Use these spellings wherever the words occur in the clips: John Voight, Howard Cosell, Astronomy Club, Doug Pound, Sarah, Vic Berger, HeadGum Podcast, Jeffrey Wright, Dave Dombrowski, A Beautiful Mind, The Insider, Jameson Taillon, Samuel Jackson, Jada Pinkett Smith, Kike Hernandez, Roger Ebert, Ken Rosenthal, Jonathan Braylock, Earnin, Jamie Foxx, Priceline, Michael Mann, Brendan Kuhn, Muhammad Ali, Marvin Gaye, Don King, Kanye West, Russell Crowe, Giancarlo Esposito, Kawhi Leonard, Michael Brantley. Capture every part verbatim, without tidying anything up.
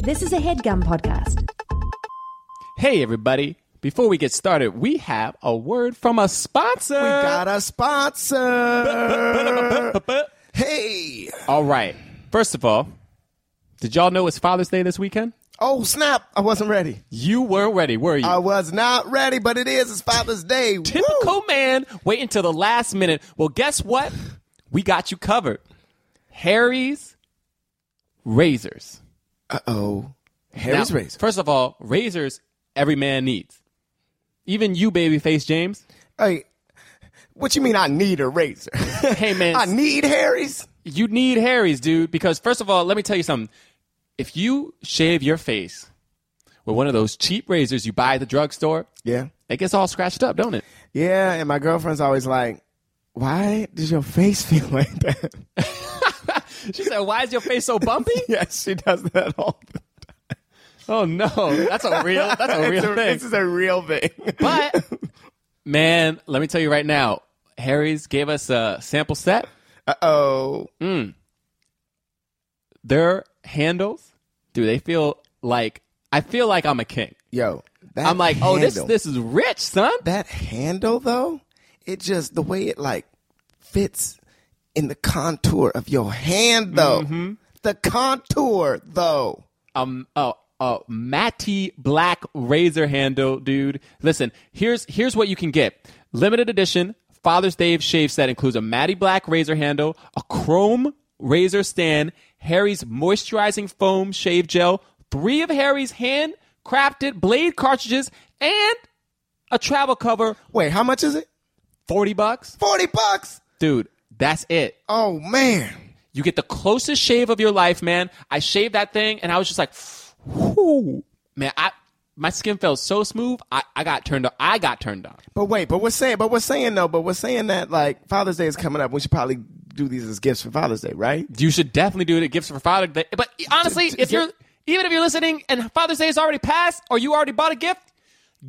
This is a HeadGum Podcast. Hey, everybody. Before we get started, we have a word from a sponsor. We got a sponsor. Hey. All right. First of all, did y'all know it's Father's Day this weekend? Oh, snap. I wasn't ready. You weren't ready, were you? I was not ready, but it is. It's Father's Day. Typical Woo. Man. Wait until the last minute. Well, guess what? We got you covered. Harry's Razors. Uh-oh. Harry's now, Razors. First of all, razors every man needs. Even you, babyface James. Hey, what you mean I need a razor? Hey, man. I need Harry's? You need Harry's, dude, because first of all, let me tell you something. If you shave your face with one of those cheap razors you buy at the drugstore, yeah, it gets all scratched up, don't it? Yeah, and my girlfriend's always like, why does your face feel like that? She said, why is your face so bumpy? Yes, she does that all the time. Oh, no. That's a real That's a real a, thing. This is a real thing. But, man, let me tell you right now, Harry's gave us a sample set. Uh-oh. Mm. Their handles, dude, they feel like, I feel like I'm a king. Yo. That I'm like, handle, oh, this, this is rich, son. That handle, though, it just, the way it, like, fits in the contour of your hand, though. Mm-hmm. The contour, though. Um, a, a matte black razor handle, dude. Listen, here's here's what you can get. Limited edition Father's Day shave set includes a matte black razor handle, a chrome razor stand, Harry's moisturizing foam shave gel, three of Harry's hand-crafted blade cartridges, and a travel cover. Wait, how much is it? forty bucks. forty bucks? Dude. That's it. Oh, man. You get the closest shave of your life, man. I shaved that thing, and I was just like, whoo. Man, I, my skin felt so smooth, I, I got turned on. I got turned on. But wait, but we're saying, but we're saying, though, but we're saying that, like, Father's Day is coming up. We should probably do these as gifts for Father's Day, right? You should definitely do it as gifts for Father's Day. But honestly, if you're even if you're listening and Father's Day is already passed or you already bought a gift,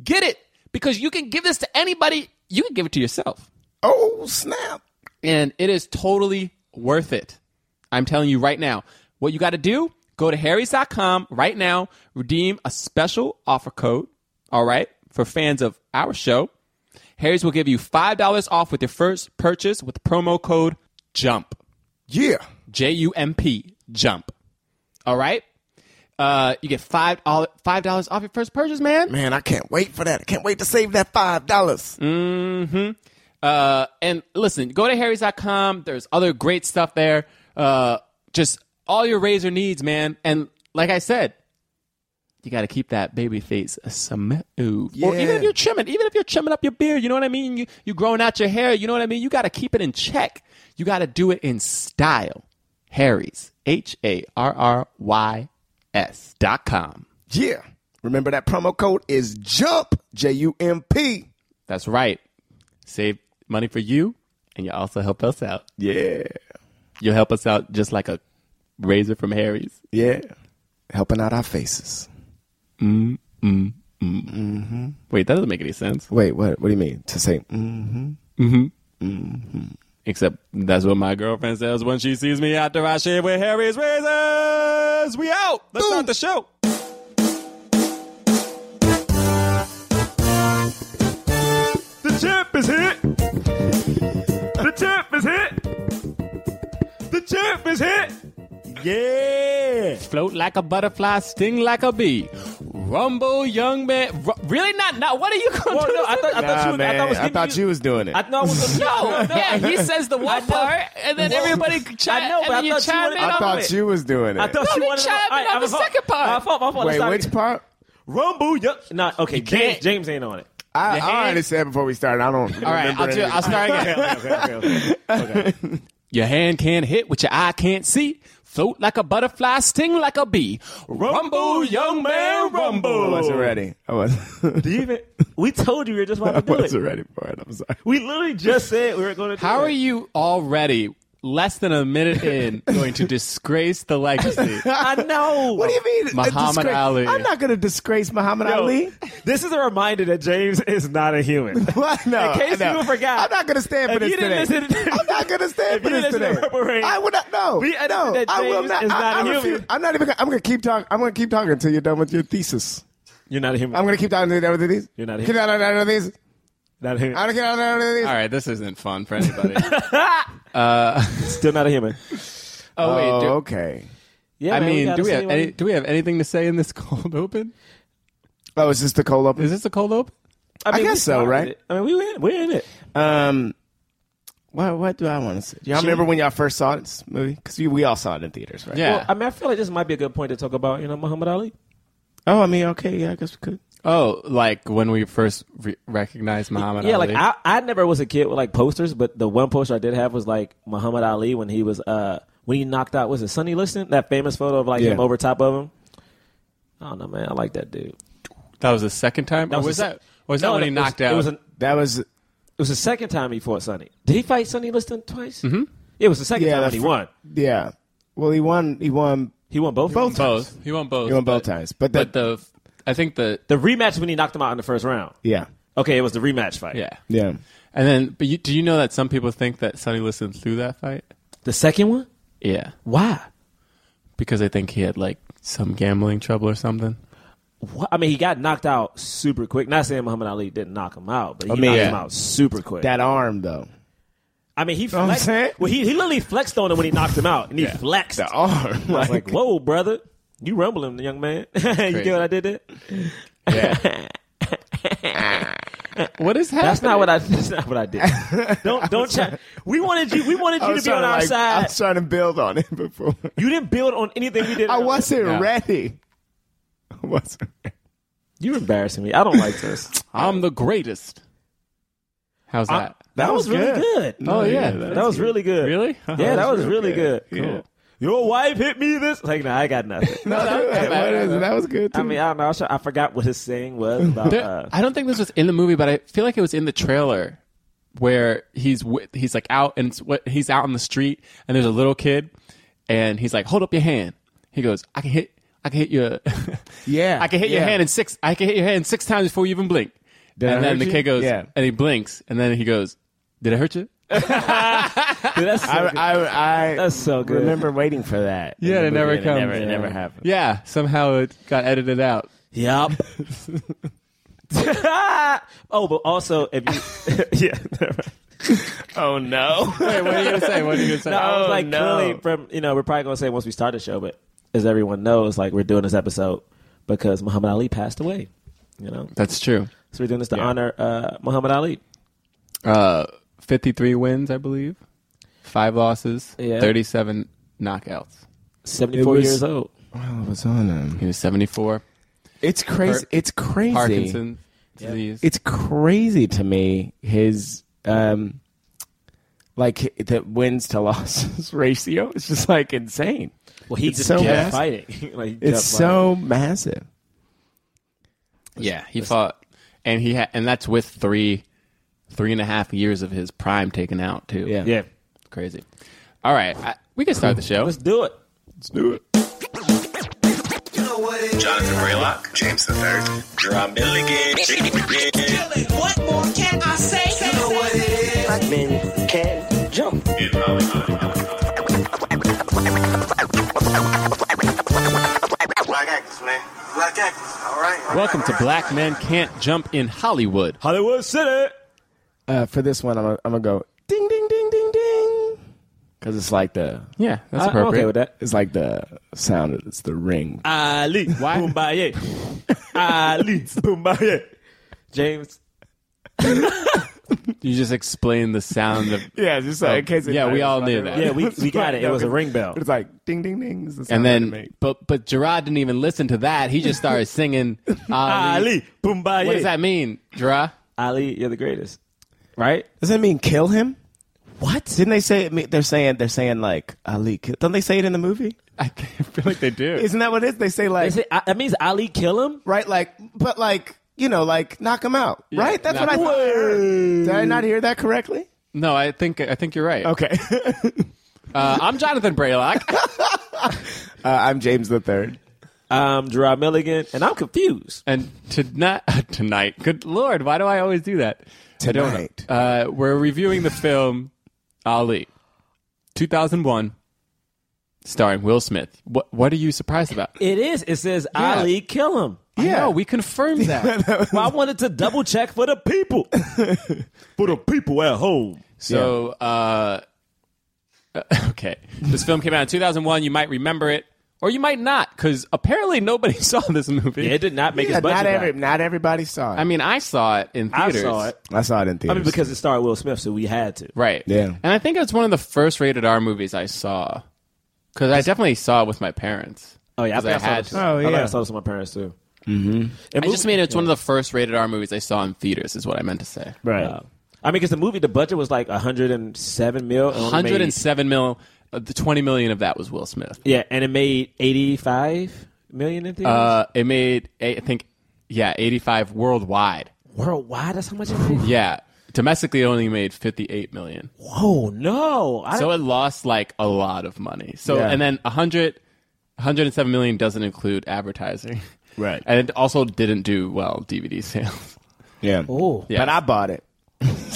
get it. Because you can give this to anybody. You can give it to yourself. Oh, snap. And it is totally worth it. I'm telling you right now. What you got to do, go to harrys dot com right now, redeem a special offer code, all right, for fans of our show. Harry's will give you five dollars off with your first purchase with the promo code JUMP. Yeah. J U M P, JUMP. All right? Uh, you get five dollars five dollars off your first purchase, man. Man, I can't wait for that. I can't wait to save that five dollars. Mm-hmm. Uh, and listen, go to harrys dot com. There's other great stuff there. Uh, just all your razor needs, man. And like I said, you got to keep that baby face smooth. Yeah. Or even if you're trimming, even if you're trimming up your beard, you know what I mean? You, you're growing out your hair, you know what I mean? You got to keep it in check. You got to do it in style. Harry's, H A R R Y S dot com. Yeah. Remember that promo code is JUMP, J U M P. That's right. Save money for you, and you also help us out. Yeah. You'll help us out just like a razor from Harry's. Yeah. Helping out our faces. Mm, mm, mm. Mm-hmm. Wait, that doesn't make any sense. Wait, what? What do you mean? To say, mm-hmm. Mm-hmm. Mm-hmm. Except that's what my girlfriend says when she sees me after I shave with Harry's razors. We out. Let's Boom. Start the show. The champ is hit. The champ is hit. The champ is hit. Yeah. Float like a butterfly, sting like a bee. Rumble, young man. Ru- really not? Not. What are you going to do? I thought, I nah, thought you was, man, I thought was I thought you, you was doing it. I thought I was. No, no. Yeah, he says the one part, and then everybody chime in. I, I thought, you, I thought you was doing it. I thought no, you wanted to chime in on the second part. part. Wait, Sorry. Which part? Rumble, young. Nah, okay. James, James ain't on it. I, I already said before we started, I don't All right, I'll, do, I'll start again. okay, okay, okay, okay, okay. Your hand can't hit what your eye can't see. Float like a butterfly, sting like a bee. Rumble, young man, rumble. I wasn't ready. I wasn't. Do you even? We told you we were just about to do it. I wasn't ready for it. I'm sorry. We literally just said we were going to do it. How are you already, less than a minute in, going to disgrace the legacy? I know. What do you mean? Muhammad Ali. I'm not going to disgrace Muhammad Yo, Ali. This is a reminder that James is not a human. What? No. In case no. you forgot. I'm not going to stand for this today. To, I'm not going to stand for this today. To I will not. No. We, no. That I will not. Is I, not I, a I human. Refuse, I'm not even. I'm going to keep talking. I'm going to keep talking until you're done with your thesis. You're not a human. I'm going to keep talking until you're done with your thesis. You're not a human. You're not a human. Not a I don't get out of these. All right, this isn't fun for anybody. uh, Still not a human. Oh wait. Oh, do, okay. Yeah. I man, mean, we do we have any, do we have anything to say in this cold open? Oh, is this the cold open? Is this the cold open? I, mean, I guess so, right? It. I mean, we were in, we're in it. Um, what what do I want to say? Y'all remember when y'all first saw this movie? Because we, we all saw it in theaters, right? Yeah. Well, I mean, I feel like this might be a good point to talk about. You know, Muhammad Ali. Oh, I mean, okay, yeah, I guess we could. Oh, like when we first re- recognized Muhammad yeah, Ali? Yeah, like I, I never was a kid with like posters, but the one poster I did have was like Muhammad Ali when he was uh when he knocked out, was it Sonny Liston? That famous photo of like yeah. him over top of him. I don't know, man. I like that dude. That was the second time? That was, was se- that was no, that when he knocked was, out? It was a, that was it was the second time he fought Sonny. Did he fight Sonny Liston twice? Mm-hmm. It was the second yeah, time that he fr- won. Yeah. Well, he won he won he won both he won both. Times. He won both. He won both but, times. But the, but the I think the the rematch when he knocked him out in the first round. Yeah. Okay, it was the rematch fight. Yeah. Yeah. And then, but you, do you know that some people think that Sonny Liston threw that fight? The second one? Yeah. Why? Because I think he had like some gambling trouble or something. What? I mean, he got knocked out super quick. Not saying Muhammad Ali didn't knock him out, but he I mean, knocked yeah. him out super quick. That arm, though. I mean, he flexed. Well, he, he literally flexed on him when he knocked him out, and he yeah. flexed. The arm. I was like, whoa, brother. You rumbling, young man. You get what I did there? Yeah. What is happening? That's not what I. That's not what I did. Don't don't try. Trying, we wanted you. We wanted you to be on our like, side. I was trying to build on it before. You didn't build on anything we did. I wasn't no. ready. I wasn't. Ready. You're embarrassing me. I don't like this. I'm the greatest. How's I'm, that? That, that was, was really good. good. Oh yeah, that, that was good. really good. Really? Uh-huh. Yeah, that was, was really good. good. Cool. Yeah. Your wife hit me this. Like, no, nah, I got nothing. no, that, that, that, is, that was good, too. I mean, I don't know. I, was, I forgot what his saying was. About, there, uh, I don't think this was in the movie, but I feel like it was in the trailer where he's he's like out and what he's out on the street, and there's a little kid, and he's like, "Hold up your hand." He goes, "I can hit, I can hit your, yeah, I can hit yeah. your hand in six. I can hit your hand six times before you even blink." Did and then the you? kid goes, yeah. and he blinks, and then he goes, "Did it hurt you?" Dude, that's, so I, I, I that's so good. Remember waiting for that. Yeah, it never comes. It never, yeah. it never happened. Yeah, somehow it got edited out. Yep. Oh, but also, if you, yeah. Oh no! Wait, what are you gonna say? What are you gonna say? No, I was like, oh, no. Clearly from you know, we're probably gonna say once we start the show, but as everyone knows, like we're doing this episode because Muhammad Ali passed away. You know, that's true. So we're doing this to yeah. honor uh, Muhammad Ali. Uh. fifty-three wins, I believe. Five losses. Yeah. thirty-seven knockouts. seventy-four was, years old. Wow, what's on him? He was seventy-four. It's crazy. Per- it's crazy. Parkinson's yep. disease. It's crazy to me. His um, like the wins to losses ratio is just like insane. Well, he it's just so kept massive. fighting. like, he kept it's fighting. so massive. Yeah, he Listen. fought, and he had, and that's with three. Three and a half years of his prime taken out, too. Yeah. yeah. Crazy. All right. I, we can start the show. Let's do it. Let's do it. Jonathan Braylock, James the third, Jerome Milligan. What more can I say? You know what it is. Black men can't jump. Black actors, man. Black actors. All right. All Welcome right, to right, Black right. Men Can't Jump in Hollywood. Hollywood City. Uh, for this one, I'm gonna, I'm gonna go ding, ding, ding, ding, ding, because it's like the yeah, that's I, appropriate. I'm okay with that. It's like the sound. It's the ring. Ali, Boombaye, Ali, Boombaye, James. You just explained the sound of yeah, just like um, in case it yeah, we all knew that. Yeah, we we got it. It was a ring bell. It's like ding, ding, ding. The sound and then, but but Gerard didn't even listen to that. He just started singing Ali, Boombaye. What does that mean, Gerard? Ali, you're the greatest. Right? Does that mean kill him? What? Didn't they say it? They're saying they're saying like Ali. Kill, don't they say it in the movie? I feel like they do. Isn't that what it is? They say like they say, that means Ali kill him, right? Like, but like you know, like knock him out, yeah, right? That's what I thought. Did I not hear that correctly? No, I think I think you're right. Okay. uh, I'm Jonathan Braylock. uh, I'm James the Third. I'm Jerome Milligan, and I'm confused. And tonight, tonight, good Lord, why do I always do that? Tonight, uh, we're reviewing the film Ali, two thousand one, starring Will Smith. What What are you surprised about? It is. It says yeah. Ali kill him. Yeah, I know, we confirmed that. Yeah, that was... well, I wanted to double check for the people, for the people at home. So, yeah. uh, okay, this film came out in two thousand one. You might remember it. Or you might not, because apparently nobody saw this movie. Yeah, it did not make yeah, as much. Not, every, not everybody saw it. I mean, I saw it in theaters. I saw it. I saw it in theaters. I mean, because it starred Will Smith, so we had to. Right. Yeah. And I think it was one of the first rated R movies I saw, because I definitely saw it with my parents. Oh, yeah. I, think I, I had this. To. Oh, yeah. I, I saw this with my parents, too. Mm-hmm. I just mean it's yeah. one of the first rated R movies I saw in theaters, is what I meant to say. Right. Uh, I mean, because the movie, the budget was like one hundred seven mil. one hundred seven mil. Uh, the twenty million of that was Will Smith. Yeah, and it made eighty-five million in theaters? Uh, it made, I think, yeah, eighty-five worldwide. Worldwide? That's how much it made? Yeah. Domestically, it only made fifty-eight million. Whoa, no. I so it lost, like, a lot of money. So yeah. And then one hundred, one hundred seven million doesn't include advertising. Right. And it also didn't do well D V D sales. Yeah. Oh. Yeah. But I bought it.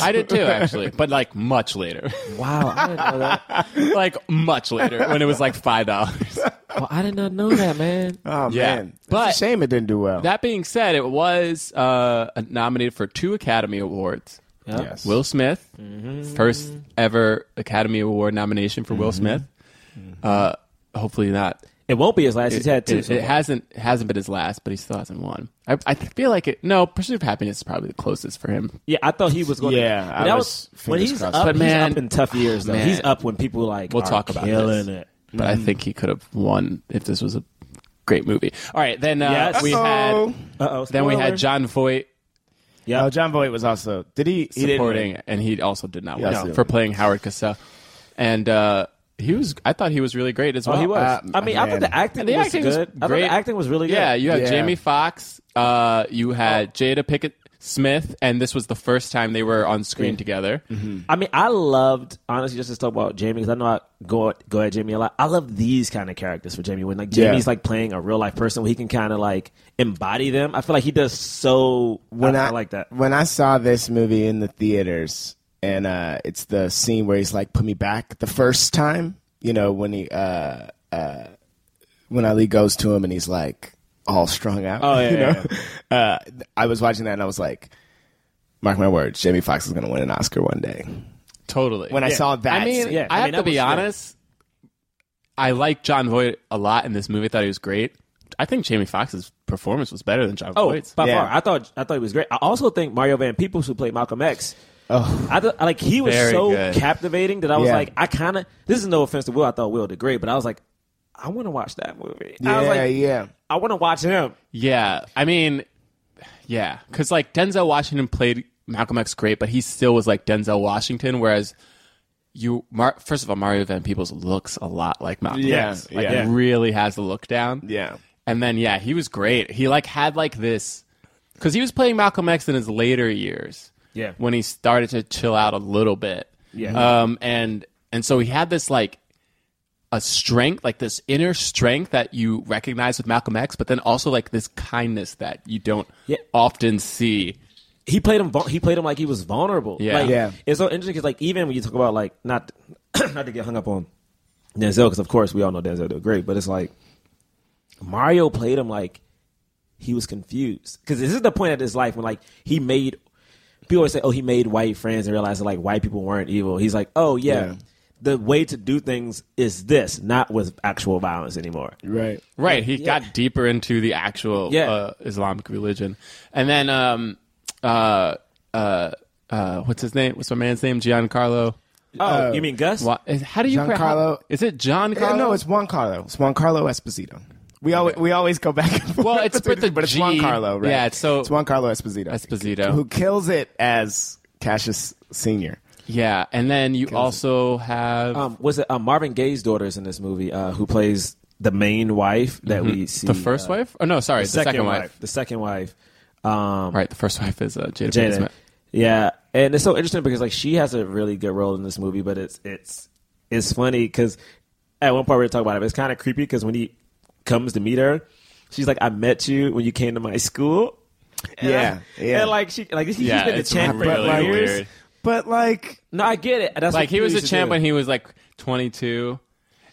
I did too, actually, but like much later. Wow, I didn't know that. Like much later, when it was like five dollars. Well, I did not know that, man. Oh yeah. man, it's but a shame it didn't do well. That being said, it was uh, nominated for two Academy Awards. Yep. Yes, Will Smith, mm-hmm. first ever Academy Award nomination for mm-hmm. Will Smith. Mm-hmm. Uh, hopefully not. It won't be his last. It, he's had two. It, so it hasn't hasn't been his last, but he still hasn't won. I, I feel like it. No, Pursuit of Happiness is probably the closest for him. Yeah, I thought he was going. Yeah, to... Yeah, that was when he's crossed. Up. But man, he's up in tough years. Though man. He's up when people like we'll are talk about killing this. It. But mm-hmm. I think he could have won if this was a great movie. All right, then uh, yes. we Uh-oh. had. Uh-oh, then we had John Voight. Yeah, oh, John Voight was also did he supporting, he didn't, and he also did not win no. for playing Howard Cosell, and. uh He was. I thought he was really great as well. Oh, he was. Uh, I mean, man. I thought the acting, the was, acting good. was good. I thought the acting was really good. Yeah, you had yeah. Jamie Foxx. Uh, you had oh. Jada Pinkett Smith, and this was the first time they were on screen yeah. together. Mm-hmm. I mean, I loved honestly just to talk about Jamie because I know I go go at Jamie a lot. I love these kind of characters for Jamie when like Jamie's yeah. like playing a real life person where he can kind of like embody them. I feel like he does so. When I, I, I like that. When I saw this movie in the theaters. And uh, it's the scene where he's like, put me back the first time, you know, when he, uh, uh, when Ali goes to him and he's like all strung out. Oh, yeah. You know? yeah, yeah. Uh, I was watching that and I was like, mark my words, Jamie Foxx is going to win an Oscar one day. Totally. When yeah. I saw that. I mean, yeah. I, I mean, have to be honest. Great. I like John Voight a lot in this movie. I thought he was great. I think Jamie Foxx's performance was better than John oh, Voight's. By yeah. far. I thought, I thought he was great. I also think Mario Van Peebles, who played Malcolm X, Oh, I th- like he was so good. captivating that I was yeah. like, I kind of. This is no offense to Will. I thought Will did great, but I was like, I want to watch that movie. Yeah, I was like, yeah, I want to watch him. Yeah, I mean, yeah, because like Denzel Washington played Malcolm X great, but he still was like Denzel Washington. Whereas you, Mar- first of all, Mario Van Peebles looks a lot like Malcolm yeah, X. Like yeah. he really has the look down. Yeah, and then yeah, he was great. He like had like this because he was playing Malcolm X in his later years. Yeah, when he started to chill out a little bit, yeah, um, and and so he had this like a strength, like this inner strength that you recognize with Malcolm X, but then also like this kindness that you don't yeah. often see. He played him. He played him like he was vulnerable. Yeah, like, yeah. It's so interesting because like even when you talk about like not not to get hung up on Denzel, because of course we all know Denzel did great, but it's like Mario played him like he was confused because this is the point of his life when like he made. People always say, oh, he made white friends and realized that, like, white people weren't evil. He's like, oh, yeah, yeah, the way to do things is this, not with actual violence anymore. Right. Right. He yeah. got deeper into the actual yeah. uh, Islamic religion. And then, um, uh, uh, uh, what's his name? What's my man's name? Giancarlo. Oh, uh, you mean Gus? Wa- how do you Giancarlo? Pre- is it Giancarlo? Yeah, no, it's Giancarlo. It's Giancarlo Esposito. We always we always go back and forth. Well, it's but the but it's Giancarlo, right? Yeah, it's so it's Giancarlo Esposito, Esposito, who kills it as Cassius Senior. Yeah, and then you also have um, was it uh, Marvin Gaye's daughter is in this movie, uh, who plays the main wife that mm-hmm. we see. The first uh, wife? Oh no, sorry, the, the second, second wife. wife. The second wife. Um, right, the first wife is uh, Jada Pinkett Smith. Yeah, and it's so interesting because like she has a really good role in this movie, but it's it's it's funny because at one point we were talking about it. But it's kind of creepy because when he comes to meet her, she's like, "I met you when you came to my school." And yeah, I, yeah, and like she like he's yeah, been a champ for like years. But like, no, I get it. That's like he was a champ when he was like twenty-two.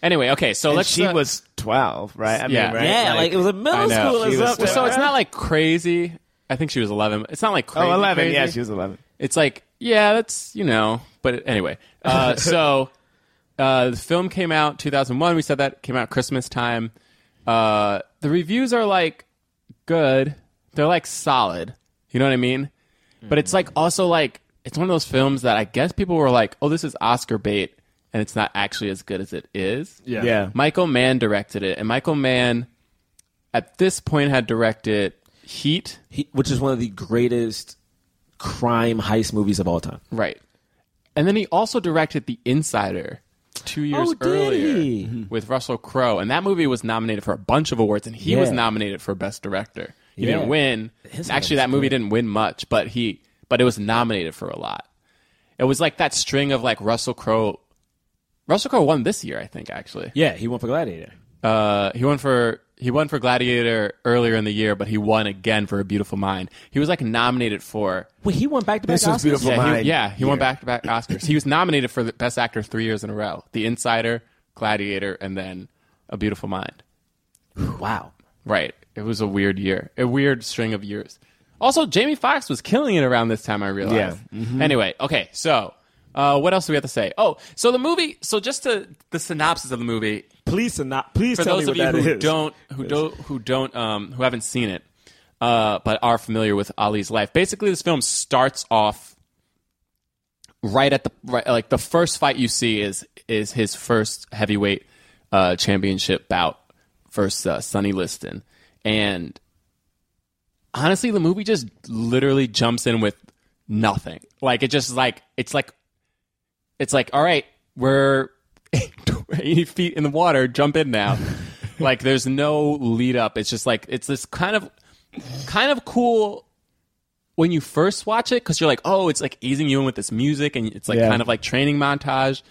Anyway, okay, so and let's. She uh, was twelve, right? I yeah, mean, right? yeah. Like, like it was a middle school or something. So it's not like crazy. I think she was eleven. It's not like crazy. Oh, eleven. Crazy. Yeah, she was eleven. It's like yeah, that's you know. But anyway, uh, so uh, the film came out two thousand one. We said that it came out Christmas time. Uh, the reviews are like good. They're like solid. You know what I mean? Mm. But it's like also like. It's one of those films that I guess people were like, oh, this is Oscar bait, and it's not actually as good as it is. Yeah. yeah. Michael Mann directed it, and Michael Mann, at this point, had directed Heat. Heat, which is one of the greatest crime heist movies of all time. Right. And then he also directed The Insider two years oh, earlier he? with Russell Crowe, and that movie was nominated for a bunch of awards, and he yeah. was nominated for Best Director. He yeah. didn't win. His actually, that movie good. didn't win much, but he... But it was nominated for a lot. It was like that string of like Russell Crowe. Russell Crowe won this year, I think, actually. Yeah, he won for Gladiator. Uh, he won for he won for Gladiator earlier in the year, but he won again for A Beautiful Mind. He was like nominated for. Well, he won back to back Oscars. This was Beautiful yeah, Mind. He, yeah, he year. won back to back Oscars. He was nominated for the Best Actor three years in a row: The Insider, Gladiator, and then A Beautiful Mind. Wow. Right. It was a weird year. A weird string of years. Also, Jamie Foxx was killing it around this time, I realized. Yeah. Mm-hmm. Anyway, okay, so uh, what else do we have to say? Oh, so the movie, so just to, the synopsis of the movie. Please, syno- please tell me what that is. For those of you who don't, who don't, who don't, um, who haven't seen it, uh, but are familiar with Ali's life. Basically, this film starts off right at the, right, like the first fight you see is is his first heavyweight uh, championship bout versus uh, Sonny Liston. And... Honestly, the movie just literally jumps in with nothing. Like, it just, like, it's like, it's like, all right, we're eighty feet in the water, jump in now. Like, there's no lead up. It's just like, it's this kind of, kind of cool when you first watch it, because you're like, oh, it's like easing you in with this music, and it's like yeah. kind of like training montage.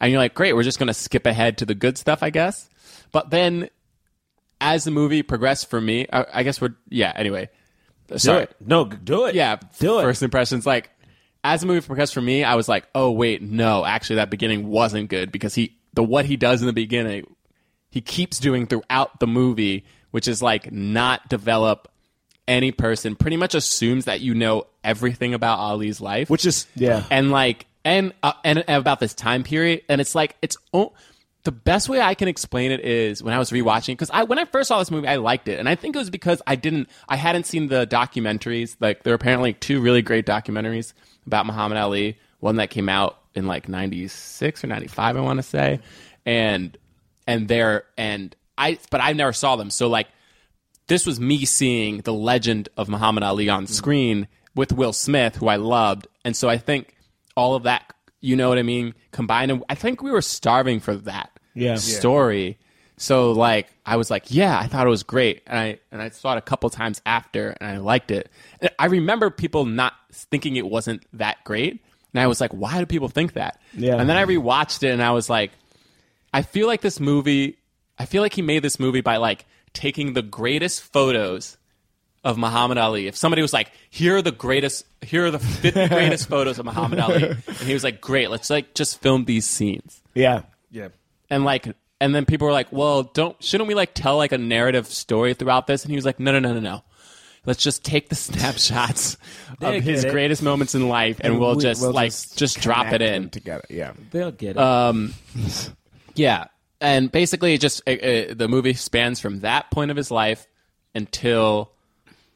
And you're like, great, we're just going to skip ahead to the good stuff, I guess. But then, as the movie progressed for me, I, I guess we're, yeah, anyway. Do Sorry. It. No, do it. Yeah, do it. First impressions. Like, as the movie progressed for me, I was like, oh, wait, no. Actually, that beginning wasn't good because he the what he does in the beginning, he keeps doing throughout the movie, which is, like, not develop any person. Pretty much assumes that you know everything about Ali's life. Which is, yeah. And, like, and, uh, and about this time period. And it's, like, it's... Oh, the best way I can explain it is when I was rewatching, because I when I first saw this movie, I liked it, and I think it was because I didn't, I hadn't seen the documentaries. Like there were apparently two really great documentaries about Muhammad Ali. One that came out in like ninety-six or ninety-five, I want to say, and and there and I, but I never saw them. So like this was me seeing the legend of Muhammad Ali on screen with Will Smith, who I loved, and so I think all of that, you know what I mean, combined, and I think we were starving for that. Yeah. Story. So like I was like, yeah, I thought it was great, and I and I saw it a couple times after, and I liked it. And I remember people not thinking it wasn't that great, and I was like, why do people think that? Yeah. And then I rewatched it, and I was like, I feel like this movie, I feel like he made this movie by like taking the greatest photos of Muhammad Ali. If somebody was like, here are the greatest, here are the fifty greatest photos of Muhammad Ali, and he was like, great, let's like just film these scenes. Yeah. Yeah. And like, and then people were like, "Well, don't shouldn't we like tell like a narrative story throughout this?" And he was like, "No, no, no, no, no. Let's just take the snapshots of his it. greatest moments in life, and, and we'll, we'll just we'll like just, just drop it in together." Yeah, they'll get it. Um, yeah, and basically, it just it, it, the movie spans from that point of his life until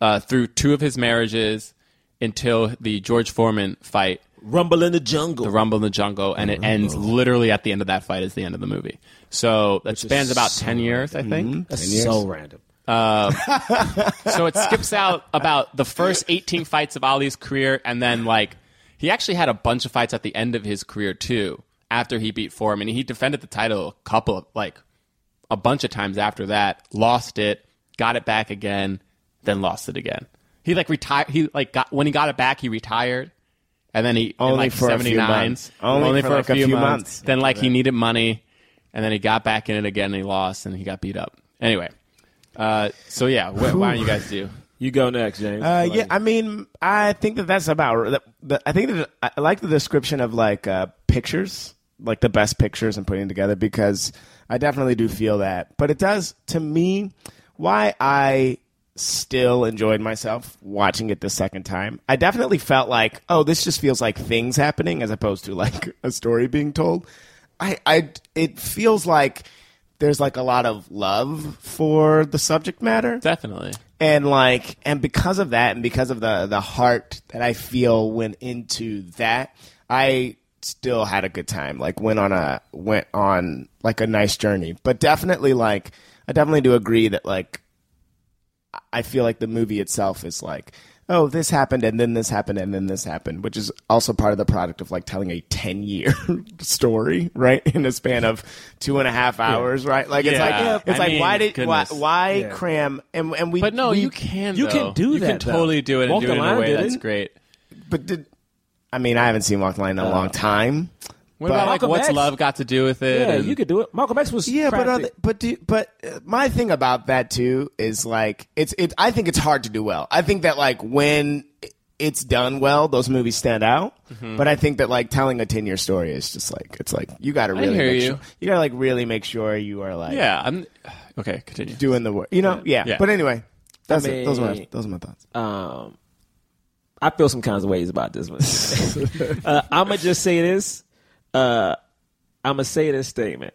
uh, through two of his marriages until the George Foreman fight. Rumble in the Jungle. The Rumble in the Jungle, and it ends literally at the end of that fight is the end of the movie. So that spans about so ten years, I think. Mm-hmm. That's ten years. So random. Uh, so it skips out about the first eighteen fights of Ali's career, and then like He actually had a bunch of fights at the end of his career, too, after he beat Foreman. He defended the title a couple of, like, a bunch of times after that, lost it, got it back again, then lost it again. He, like, retired. He, like, got, when he got it back, he retired. And then he, only in, like, for seventy-nines. Only, only for, for like a few, few months. months. Then, like, he needed money. And then he got back in it again, and he lost, and he got beat up. Anyway. Uh, so, yeah, wh- why don't you guys do? You go next, James. Uh, yeah, I mean, I think that that's about... The, the, I think that I like the description of, like, uh, pictures, like the best pictures and putting together, because I definitely do feel that. But it does, to me, why I still enjoyed myself watching it the second time. I definitely felt like, oh, this just feels like things happening as opposed to, like, a story being told. I, I, it feels like there's, like, a lot of love for the subject matter. Definitely. And like, and because of that, and because of the, the heart that I feel went into that, I still had a good time. Like went on a went on like a nice journey. But definitely, like, I definitely do agree that, like, I feel like the movie itself is like, oh, this happened and then this happened and then this happened, which is also part of the product of, like, telling a ten-year story, right, in a span of two and a half hours, yeah. right? Like, yeah. it's like, yeah, it's I like mean, why did goodness. why, why yeah. cram? And and we, but no, we, you can you though. can do you that. You can totally though. do it and Walk do it in a way that's great. But did I mean I haven't seen Walk the Line in a uh, long time. What but, about like Malcolm what's X? Love got to do with it? Yeah, and, you could do it. Malcolm X was yeah, practicing. but other, but but my thing about that too is like it's it. I think it's hard to do well. I think that like when it's done well, those movies stand out. Mm-hmm. But I think that like telling a ten-year story is just like it's like you got to really I hear make you. Sure, you got to like really make sure you are like yeah. I'm okay. Continue doing the work. You know yeah. yeah. But anyway, that's I mean, it. Those are my, those are my thoughts. Um, I feel some kinds of ways about this one. uh, I'm gonna just say this. Uh, I'm gonna say this statement,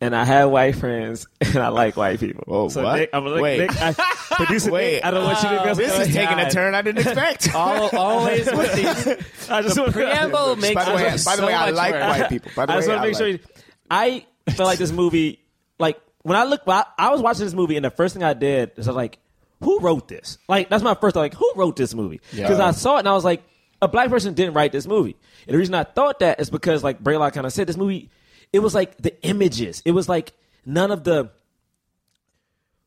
and I have white friends, and I like white people. Oh, so what? Nick, I'm like, Wait, Nick, I, producer Wait. Nick, I don't want you to. Go this is taking a turn I didn't expect. All, always with these. I just the want preamble makes. By the way, by so the way I like worse. white people. By the I way, just want to make like. sure. I felt like this movie, like when I look, I, I was watching this movie, and the first thing I did is I was like, "Who wrote this?" Like that's my first thought. Like, who wrote this movie? Because yeah. I saw it and I was like, a black person didn't write this movie. And the reason I thought that is because, like Braylock kind of said, this movie, it was like the images. It was like none of the...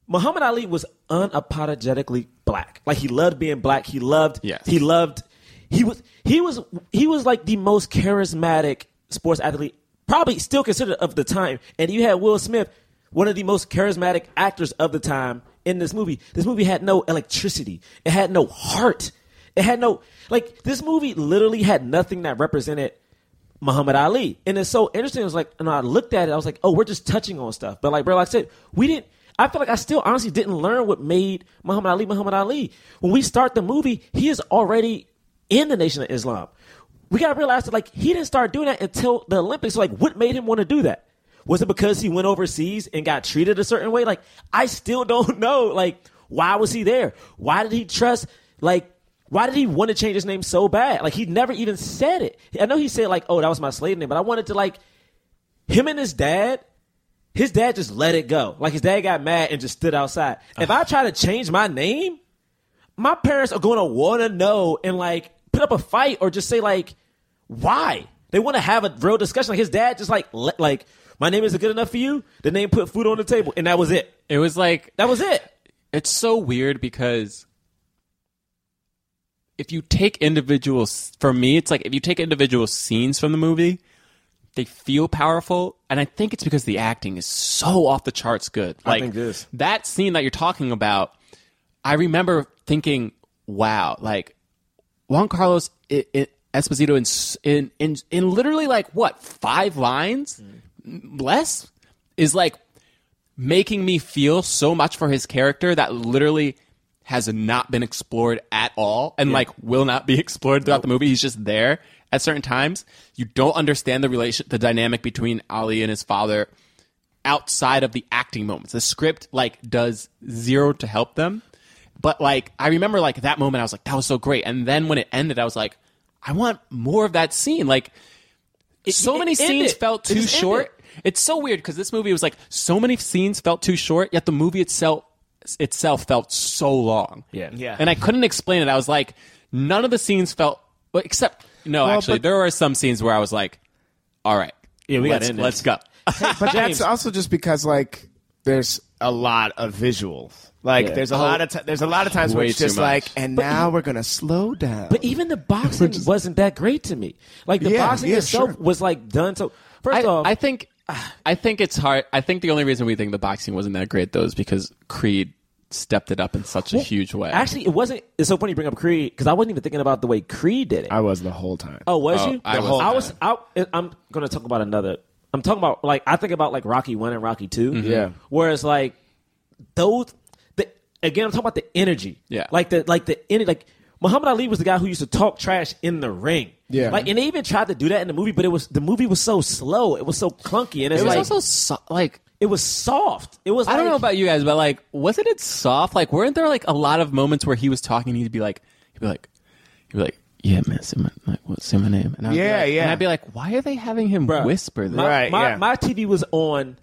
Muhammad Ali was unapologetically black. Like he loved being black. He loved... Yes. He loved... He was, he was, he was like the most charismatic sports athlete, probably still considered of the time. And you had Will Smith, one of the most charismatic actors of the time in this movie. This movie had no electricity. It had no heart. It had no, like, this movie literally had nothing that represented Muhammad Ali. And it's so interesting. It was like, and I looked at it, I was like, oh, we're just touching on stuff. But like, bro, like I said, we didn't, I feel like I still honestly didn't learn what made Muhammad Ali Muhammad Ali. When we start the movie, he is already in the Nation of Islam. We got to realize that, like, he didn't start doing that until the Olympics. So, like, what made him want to do that? Was it because he went overseas and got treated a certain way? Like, I still don't know. Like, why was he there? Why did he trust, like, Why did he want to change his name so bad? Like, he never even said it. I know he said, like, oh, that was my slave name, but I wanted to, like, him and his dad, his dad just let it go. Like, his dad got mad and just stood outside. Uh-huh. If I try to change my name, my parents are going to want to know and, like, put up a fight or just say, like, why? They want to have a real discussion. Like, his dad just, like, le- like, my name isn't good enough for you? The name put food on the table, and that was it. It was like... That was it. It's so weird because... If you take individuals, for me, it's like if you take individual scenes from the movie, they feel powerful, and I think it's because the acting is so off the charts good. Like, I think this. That scene that you're talking about, I remember thinking, wow, like, Giancarlo Esposito in, in, in, in literally, like, what, five lines mm. less is, like, making me feel so much for his character that literally... has not been explored at all and, yeah. like, will not be explored throughout nope. the movie. He's just there at certain times. You don't understand the relation, the dynamic between Ali and his father outside of the acting moments. The script, like, does zero to help them. But, like, I remember, like, that moment I was like, that was so great. And then when it ended, I was like, I want more of that scene. Like, it, so it, many it scenes ended. felt too it short. Ended. It's so weird because this movie was like, so many scenes felt too short, yet the movie itself itself felt so long. Yeah. yeah. And I couldn't explain it. I was like, none of the scenes felt Well, except no, well, actually, but, there were some scenes where I was like, "All right, yeah, we got to let's go." Hey, but that's also just because like there's a lot of visuals. Like yeah. there's a oh, lot of t- there's a lot of times where it's just like, and but, now we're gonna slow down. But even the boxing wasn't that great to me. Like the yeah, boxing yeah, itself sure. was like done. So first I, off, I think I think it's hard. I think the only reason we think the boxing wasn't that great though is because Creed stepped it up in such well, a huge way. Actually, it wasn't. It's so funny you bring up Creed because I wasn't even thinking about the way Creed did it. I was the whole time. Oh, was oh, you? I the was. Whole I was. I, I'm gonna talk about another. I'm talking about like I think about like Rocky One and Rocky Two. Mm-hmm. Yeah. Whereas like those. Again, I'm talking about the energy. Yeah. Like the like the energy. Like Muhammad Ali was the guy who used to talk trash in the ring. Yeah. Like, and they even tried to do that in the movie, but it was the movie was so slow. It was so clunky, and it's it was like, also so, like it was soft. It was. I like, don't know about you guys, but like, wasn't it soft? Like, weren't there like a lot of moments where he was talking, and he'd be like, he'd be like, he'd be like, yeah, man, say my, like, what, say my name. And I'd yeah, like, yeah. And I'd be like, why are they having him Bruh. whisper this? My, right, my, yeah. my T V was on.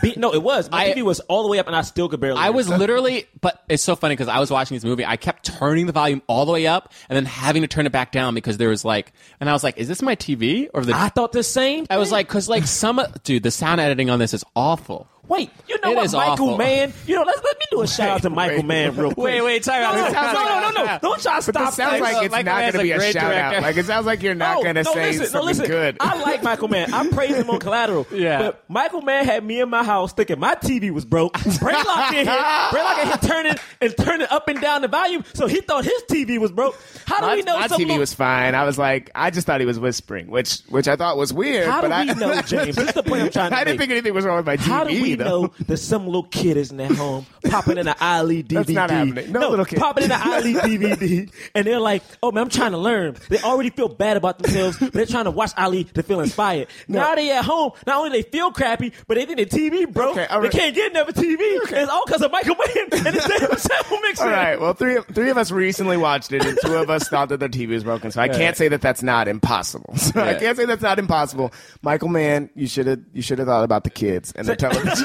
Be, no, it was. My I, T V was all the way up, and I still could barely. I was it. literally, but it's so funny because I was watching this movie. I kept turning the volume all the way up and then having to turn it back down because there was like, and I was like, is this my T V or the? I thought the same thing. I was like, because like some, dude, the sound editing on this is awful. Wait, you know it what, Michael awful. Mann? You know, let's, let me do a wait, shout out to Michael wait, Mann real quick. Wait, wait, time no, out. No, no, no, no, no. Don't y'all stop. But it sounds like it's Michael not going to be a shout director. out. Like, it sounds like you're not no, going to no, say listen, something no, good. I like Michael Mann. I praise him on Collateral. Yeah. But Michael Mann had me in my house thinking my T V was broke. Braylock in here. Braylock in here turning and turning up and down the volume. So he thought his T V was broke. How do my, we know my T V was fine. I was like, I just thought he was whispering, which which I thought was weird. How do we know, James? That's the point I'm trying to make. I didn't think anything was wrong with my T V. You know that some little kid isn't at home popping in an Ali D V D. That's not happening. No, no little kid popping in an Ali D V D, and they're like, "Oh man, I'm trying to learn." They already feel bad about themselves. But they're trying to watch Ali to feel inspired. No. Now they at home. Not only they feel crappy, but they think the T V broke. Okay, right. They can't get another T V. Okay. It's all because of Michael Mann and his damn sound mixer. All right. Well, three of, three of us recently watched it, and two of us thought that their T V was broken. So I all can't right. say that that's not impossible. So yeah. I can't say that's not impossible. Michael Mann, you should have you should have thought about the kids and their television.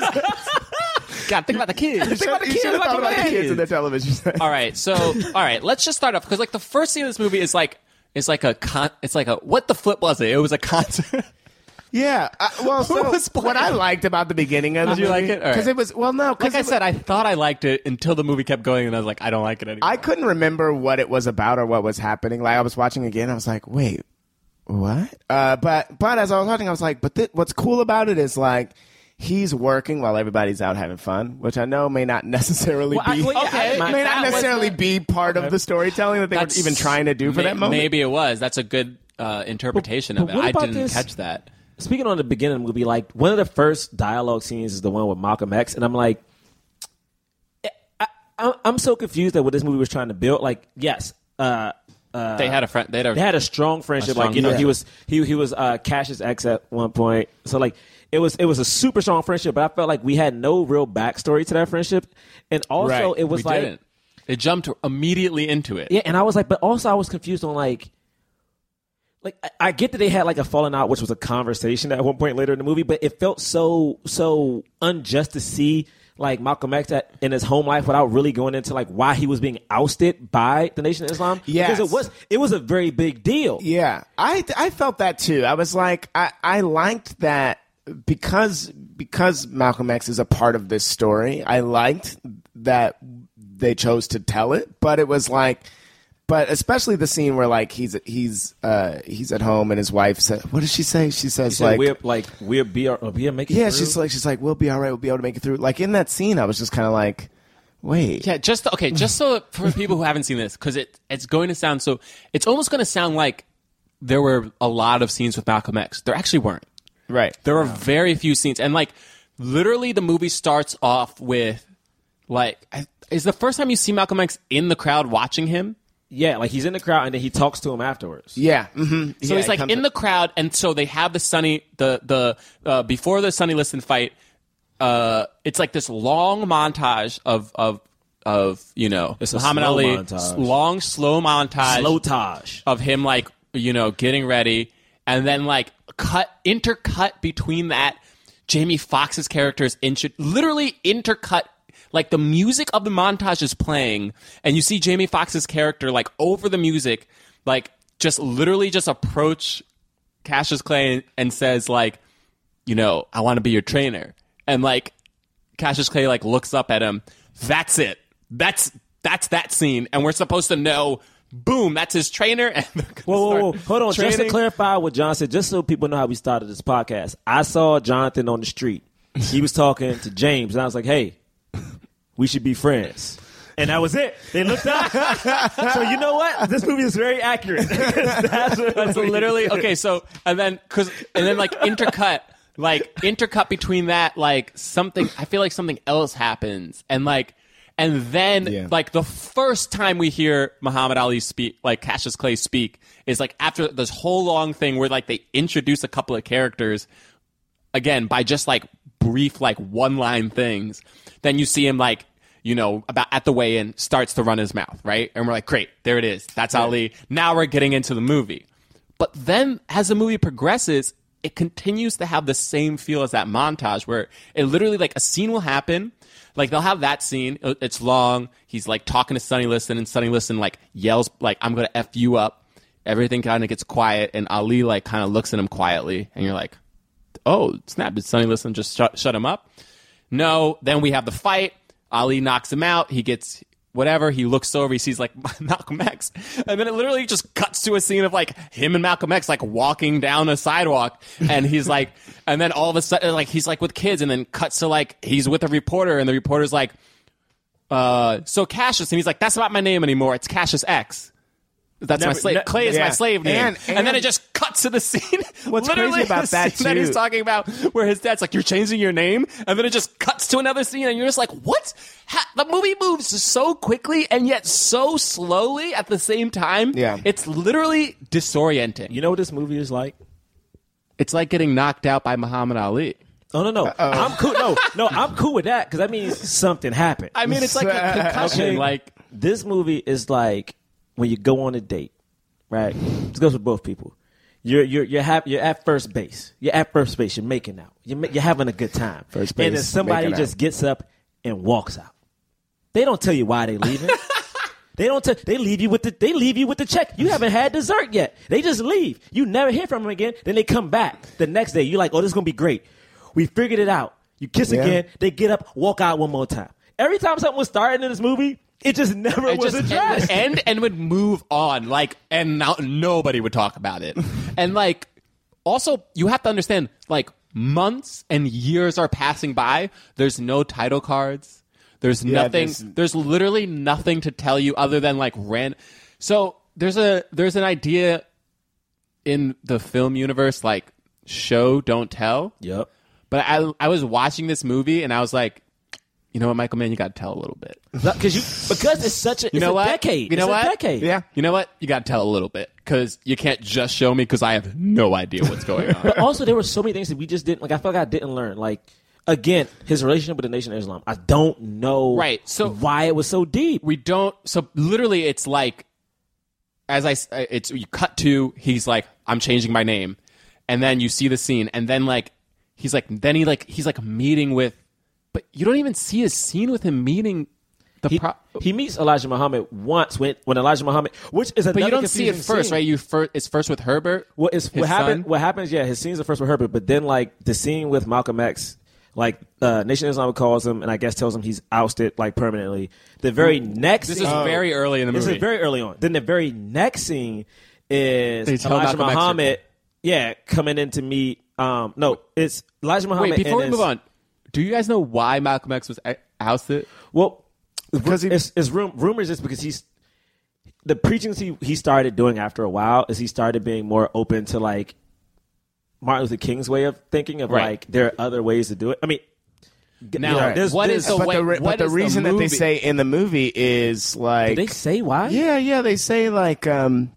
God, think about the kids. Think about the kids. Think about the kids in the television. All right, so all right, let's just start off because like the first scene of this movie is like it's like a con- it's like a what the flip was it? It was a concert. Yeah, I, well, so what I liked about the beginning of the Did movie, you like it? Because right. it was well, no, like I was, said, I thought I liked it until the movie kept going, and I was like, I don't like it anymore. I couldn't remember what it was about or what was happening. Like I was watching again, I was like, wait, what? Uh, but but as I was watching, I was like, but th- what's cool about it is like. He's working while everybody's out having fun, which I know may not necessarily well, be I, well, yeah, okay. I, may not necessarily be part of the storytelling that they That's, were even trying to do for may, that moment. Maybe it was. That's a good uh, interpretation but, but of it. I didn't this? catch that. Speaking on the beginning of the movie, like one of the first dialogue scenes is the one with Malcolm X, and I'm like, I, I, I'm so confused at what this movie was trying to build. Like, yes. Uh, Uh, they had a friend. They had a, they had a strong friendship. A strong like you know, friend. he was he he was uh, Cash's ex at one point. So like it was it was a super strong friendship. But I felt like we had no real backstory to that friendship, and also right. it was we like didn't. It jumped immediately into it. Yeah, and I was like, but also I was confused on like, like I, I get that they had like a falling out, which was a conversation at one point later in the movie. But it felt so so unjust to see. Like Malcolm X at, in his home life without really going into like why he was being ousted by the Nation of Islam. Yes. Because it was it was a very big deal. Yeah. I, I felt that too. I was like I, I liked that because because Malcolm X is a part of this story. I liked that they chose to tell it, but it was like but especially the scene where like he's he's uh, he's at home and his wife said, "What does she say?" She says she said, like, "We're like we'll be we'll be making yeah." Through. She's like she's like we'll be all right. We'll be able to make it through. Like in that scene, I was just kind of like, wait, yeah, just okay, just so for people who haven't seen this, because it it's going to sound so it's almost going to sound like there were a lot of scenes with Malcolm X. There actually weren't. Right. There were wow. very few scenes, and like literally, the movie starts off with like is the first time you see Malcolm X in the crowd watching him. Yeah, like he's in the crowd and then he talks to him afterwards. Yeah, mm-hmm. so yeah, he's like he in up. the crowd, and so they have the Sonny the the uh, before the Sonny Liston fight. Uh, it's like this long montage of of of you know it's Muhammad Ali montage. long slow montage, slow-tage of him like you know getting ready, and then like cut intercut between that Jamie Foxx's character's intro literally intercut. Like, the music of the montage is playing, and you see Jamie Foxx's character, like, over the music, like, just literally just approach Cassius Clay and says, like, you know, I want to be your trainer. And, like, Cassius Clay, like, looks up at him. That's it. That's that's that scene. And we're supposed to know, boom, that's his trainer. And whoa, whoa, whoa. Hold on. Training. Just to clarify what John said, just so people know how we started this podcast. I saw Jonathan on the street. He was talking to James. And I was like, hey, we should be friends. And that was it. They looked up. So you know what? This movie is very accurate. That's, that's literally okay. So and then cause, and then like intercut, like intercut between that, like something. I feel like something else happens, and like and then yeah. like the first time we hear Muhammad Ali speak, like Cassius Clay speak, is like after this whole long thing where like they introduce a couple of characters again by just like brief like one line things. Then you see him like. You know, about at the weigh-in, starts to run his mouth, right? And we're like, great, there it is. That's yeah. Ali. Now we're getting into the movie. But then as the movie progresses, it continues to have the same feel as that montage where it literally, like, a scene will happen. Like, they'll have that scene. It's long. He's, like, talking to Sonny Liston, and Sonny Liston, like, yells, like, I'm going to F you up. Everything kind of gets quiet, and Ali, like, kind of looks at him quietly. And you're like, oh, snap. Did Sonny Liston just sh- shut him up? No. Then we have the fight. Ali knocks him out. He gets whatever. He looks over. He sees, like, Malcolm X. And then it literally just cuts to a scene of, like, him and Malcolm X, like, walking down a sidewalk. And he's, like... and then all of a sudden, like, he's, like, with kids. And then cuts to, like, he's with a reporter. And the reporter's, like, uh, so Cassius. And he's, like, that's not my name anymore. It's Cassius X. That's Never, my slave. Ne- Clay is yeah. my slave name. And, and, and then it just cuts to the scene. What's Literally crazy about that, too? That he's talking about where his dad's like, you're changing your name? And then it just cuts to another scene, and you're just like, what? How? The movie moves so quickly and yet so slowly at the same time. Yeah. It's literally disorienting. You know what this movie is like? It's like getting knocked out by Muhammad Ali. Oh, no, no. Uh-oh. I'm cool. No, no, I'm cool with that because that means something happened. I mean, it's like a concussion. Okay. Like, this movie is like, when you go on a date, right? This goes with both people. You're you're you're, ha- you're at first base. You're at first base. You're making out. You're ma- you're having a good time. First base, and then somebody just out. gets up and walks out. They don't tell you why they leaving. They don't. T- they leave you with the. They leave you with the check. You haven't had dessert yet. They just leave. You never hear from them again. Then they come back the next day. You're like, oh, this is gonna be great. We figured it out. You kiss yeah. again. They get up, walk out one more time. Every time something was starting in this movie. It just never it was just addressed. End, end and would move on, like, and now nobody would talk about it. And, like, also, you have to understand, like, months and years are passing by. There's no title cards. There's yeah, nothing. There's, there's literally nothing to tell you other than, like, ran. So there's a there's an idea in the film universe, like, show, don't tell. Yep. But I I was watching this movie, and I was like, you know what, Michael Mann, you got to tell a little bit. Because you because it's such a, it's you know a decade. You know it's what? a decade. Yeah. You know what? You got to tell a little bit because you can't just show me because I have no idea what's going on. But also, there were so many things that we just didn't, like I felt like I didn't learn. Like, again, his relationship with the Nation of Islam. I don't know right. so, why it was so deep. We don't, so literally it's like, as I, it's you cut to, he's like, I'm changing my name. And then you see the scene. And then like, he's like, then he like, he's like meeting with, but you don't even see a scene with him meeting the he, pro- he meets Elijah Muhammad once when when Elijah Muhammad, which is another but you don't see it first, scene. right? You first it's first with Herbert. Well, it's what happened. What happens? Yeah, his scenes are first with Herbert, but then like the scene with Malcolm X, like uh, Nation of Islam calls him and I guess tells him he's ousted like permanently. The very next this scene, is very early in the movie. This is very early on. Then the very next scene is Elijah Malcolm Muhammad, X yeah, coming in to meet. Um, no, it's Elijah Muhammad. Wait, before we move on. Do you guys know why Malcolm X was ousted? Well, because it's, it's rum- rumors is because he's the preachings he, he started doing after a while is he started being more open to like Martin Luther King's way of thinking of right. like there are other ways to do it. I mean, now you know, there's, what there's, is the but way, the, what but the reason the that they say in the movie is like do they say why? Yeah, yeah, they say like um,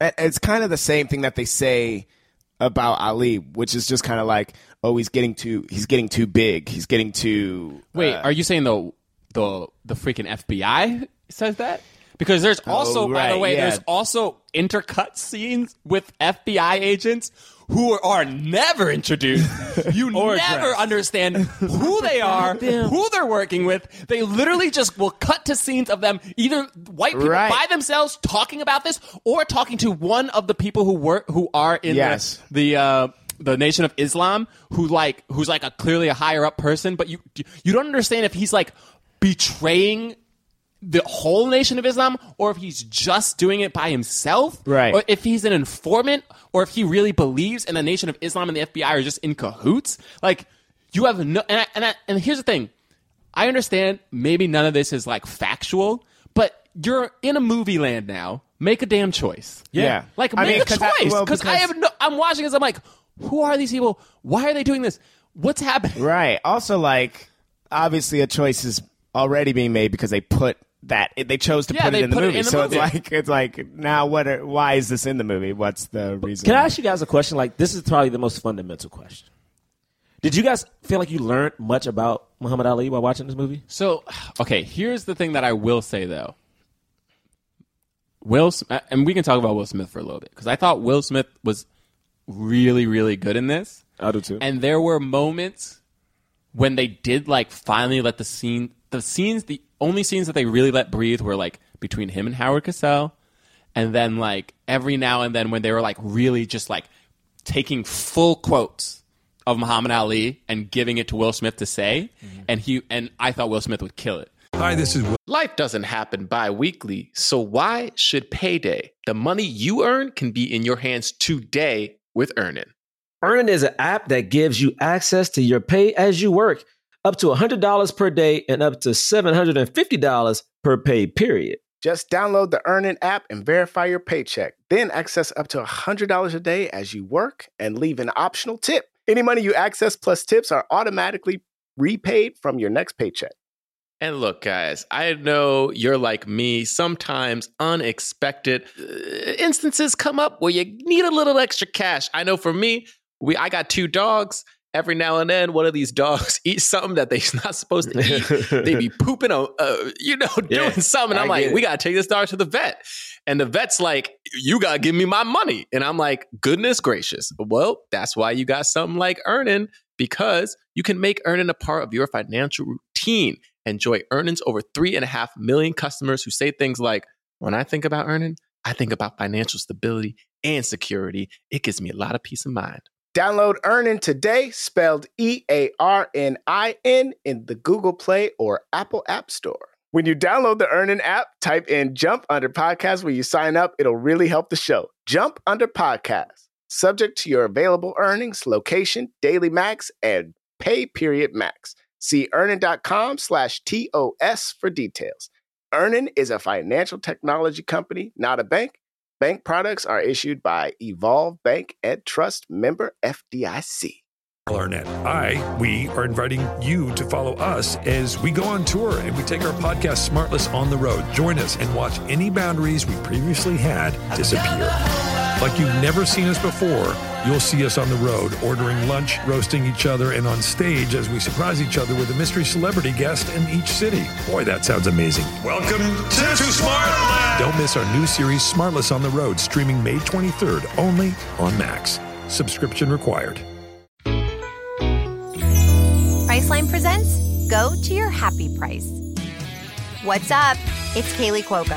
it's kind of the same thing that they say about Ali, which is just kind of like. Oh, he's getting too. He's getting too big. He's getting too. Wait, uh, are you saying the the the freaking F B I says that? Because there's also, oh, right, by the way, yeah. there's also intercut scenes with F B I agents who are never introduced. You never dressed. Understand who they are, who they're working with. They literally just will cut to scenes of them, either white people right. by themselves talking about this or talking to one of the people who work who are in yes. the, the uh the Nation of Islam, who like who's like a clearly a higher up person, but you you don't understand if he's like betraying the whole Nation of Islam, or if he's just doing it by himself, right? Or if he's an informant, or if he really believes, and the Nation of Islam and the F B I are just in cahoots. Like, you have no. And I, and I, and here's the thing, I understand maybe none of this is like factual, but you're in a movie land now. Make a damn choice. Yeah, yeah. Like I make mean, a choice I, well, because I have no. I'm watching this. I'm like, who are these people? Why are they doing this? What's happening? Right. Also, like, obviously, a choice is already being made because they put. That they chose to yeah, put it in the movie, in the so movie. it's like it's like now what? Are, why is this in the movie? What's the reason? Can I ask you guys a question? Like, this is probably the most fundamental question. Did you guys feel like you learned much about Muhammad Ali while watching this movie? So, okay, here's the thing that I will say though. Will and we can talk about Will Smith for a little bit because I thought Will Smith was really, really good in this. I do too. And there were moments when they did like finally let the scene, the scenes, the. Only scenes that they really let breathe were like between him and Howard Cosell, and then like every now and then when they were like really just like taking full quotes of Muhammad Ali and giving it to Will Smith to say, mm-hmm. and he and I thought Will Smith would kill it. Hi, this is Will. Life doesn't happen bi-weekly, so why should payday? The money you earn can be in your hands today with Earnin. Earnin is an app that gives you access to your pay as you work. Up to one hundred dollars per day and up to seven hundred fifty dollars per pay period. Just download the Earnin app and verify your paycheck. Then access up to one hundred dollars a day as you work and leave an optional tip. Any money you access plus tips are automatically repaid from your next paycheck. And look, guys, I know you're like me. Sometimes unexpected instances come up where you need a little extra cash. I know for me, we I got two dogs. Every now and then, one of these dogs eats something that they're not supposed to eat. They be pooping, on, uh, you know, doing yeah, something. And I'm I like, we got to take this dog to the vet. And the vet's like, you got to give me my money. And I'm like, goodness gracious. Well, that's why you got something like Earnin, because you can make Earnin a part of your financial routine. Enjoy Earnin's over three and a half million customers who say things like, when I think about Earnin, I think about financial stability and security. It gives me a lot of peace of mind. Download Earnin today, spelled E A R N I N, in the Google Play or Apple App Store. When you download the Earnin app, type in Jump Under Podcast when you sign up. It'll really help the show. Jump Under Podcast. Subject to your available earnings, location, daily max, and pay period max. See Earnin.com slash TOS for details. Earnin is a financial technology company, not a bank. Bank products are issued by Evolve Bank and Trust, member F D I C. Arnett, I, we are inviting you to follow us as we go on tour and we take our podcast Smartless on the road. Join us and watch any boundaries we previously had disappear. Like you've never seen us before, you'll see us on the road ordering lunch, roasting each other, and on stage as we surprise each other with a mystery celebrity guest in each city. Boy, that sounds amazing. Welcome to, to Smartless! Don't miss our new series, Smartless on the Road, streaming May twenty-third, only on Max. Subscription required. Priceline presents Go to Your Happy Price. What's up? It's Kaylee Cuoco.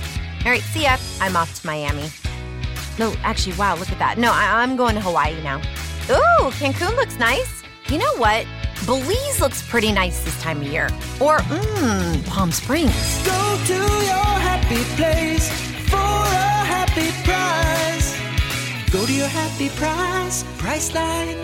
All right, see ya. I'm off to Miami. No, actually, wow, look at that. No, I- I'm going to Hawaii now. Ooh, Cancun looks nice. You know what? Belize looks pretty nice this time of year. Or, mmm, Palm Springs. Go to your happy place for a happy price. Go to your happy price, Priceline.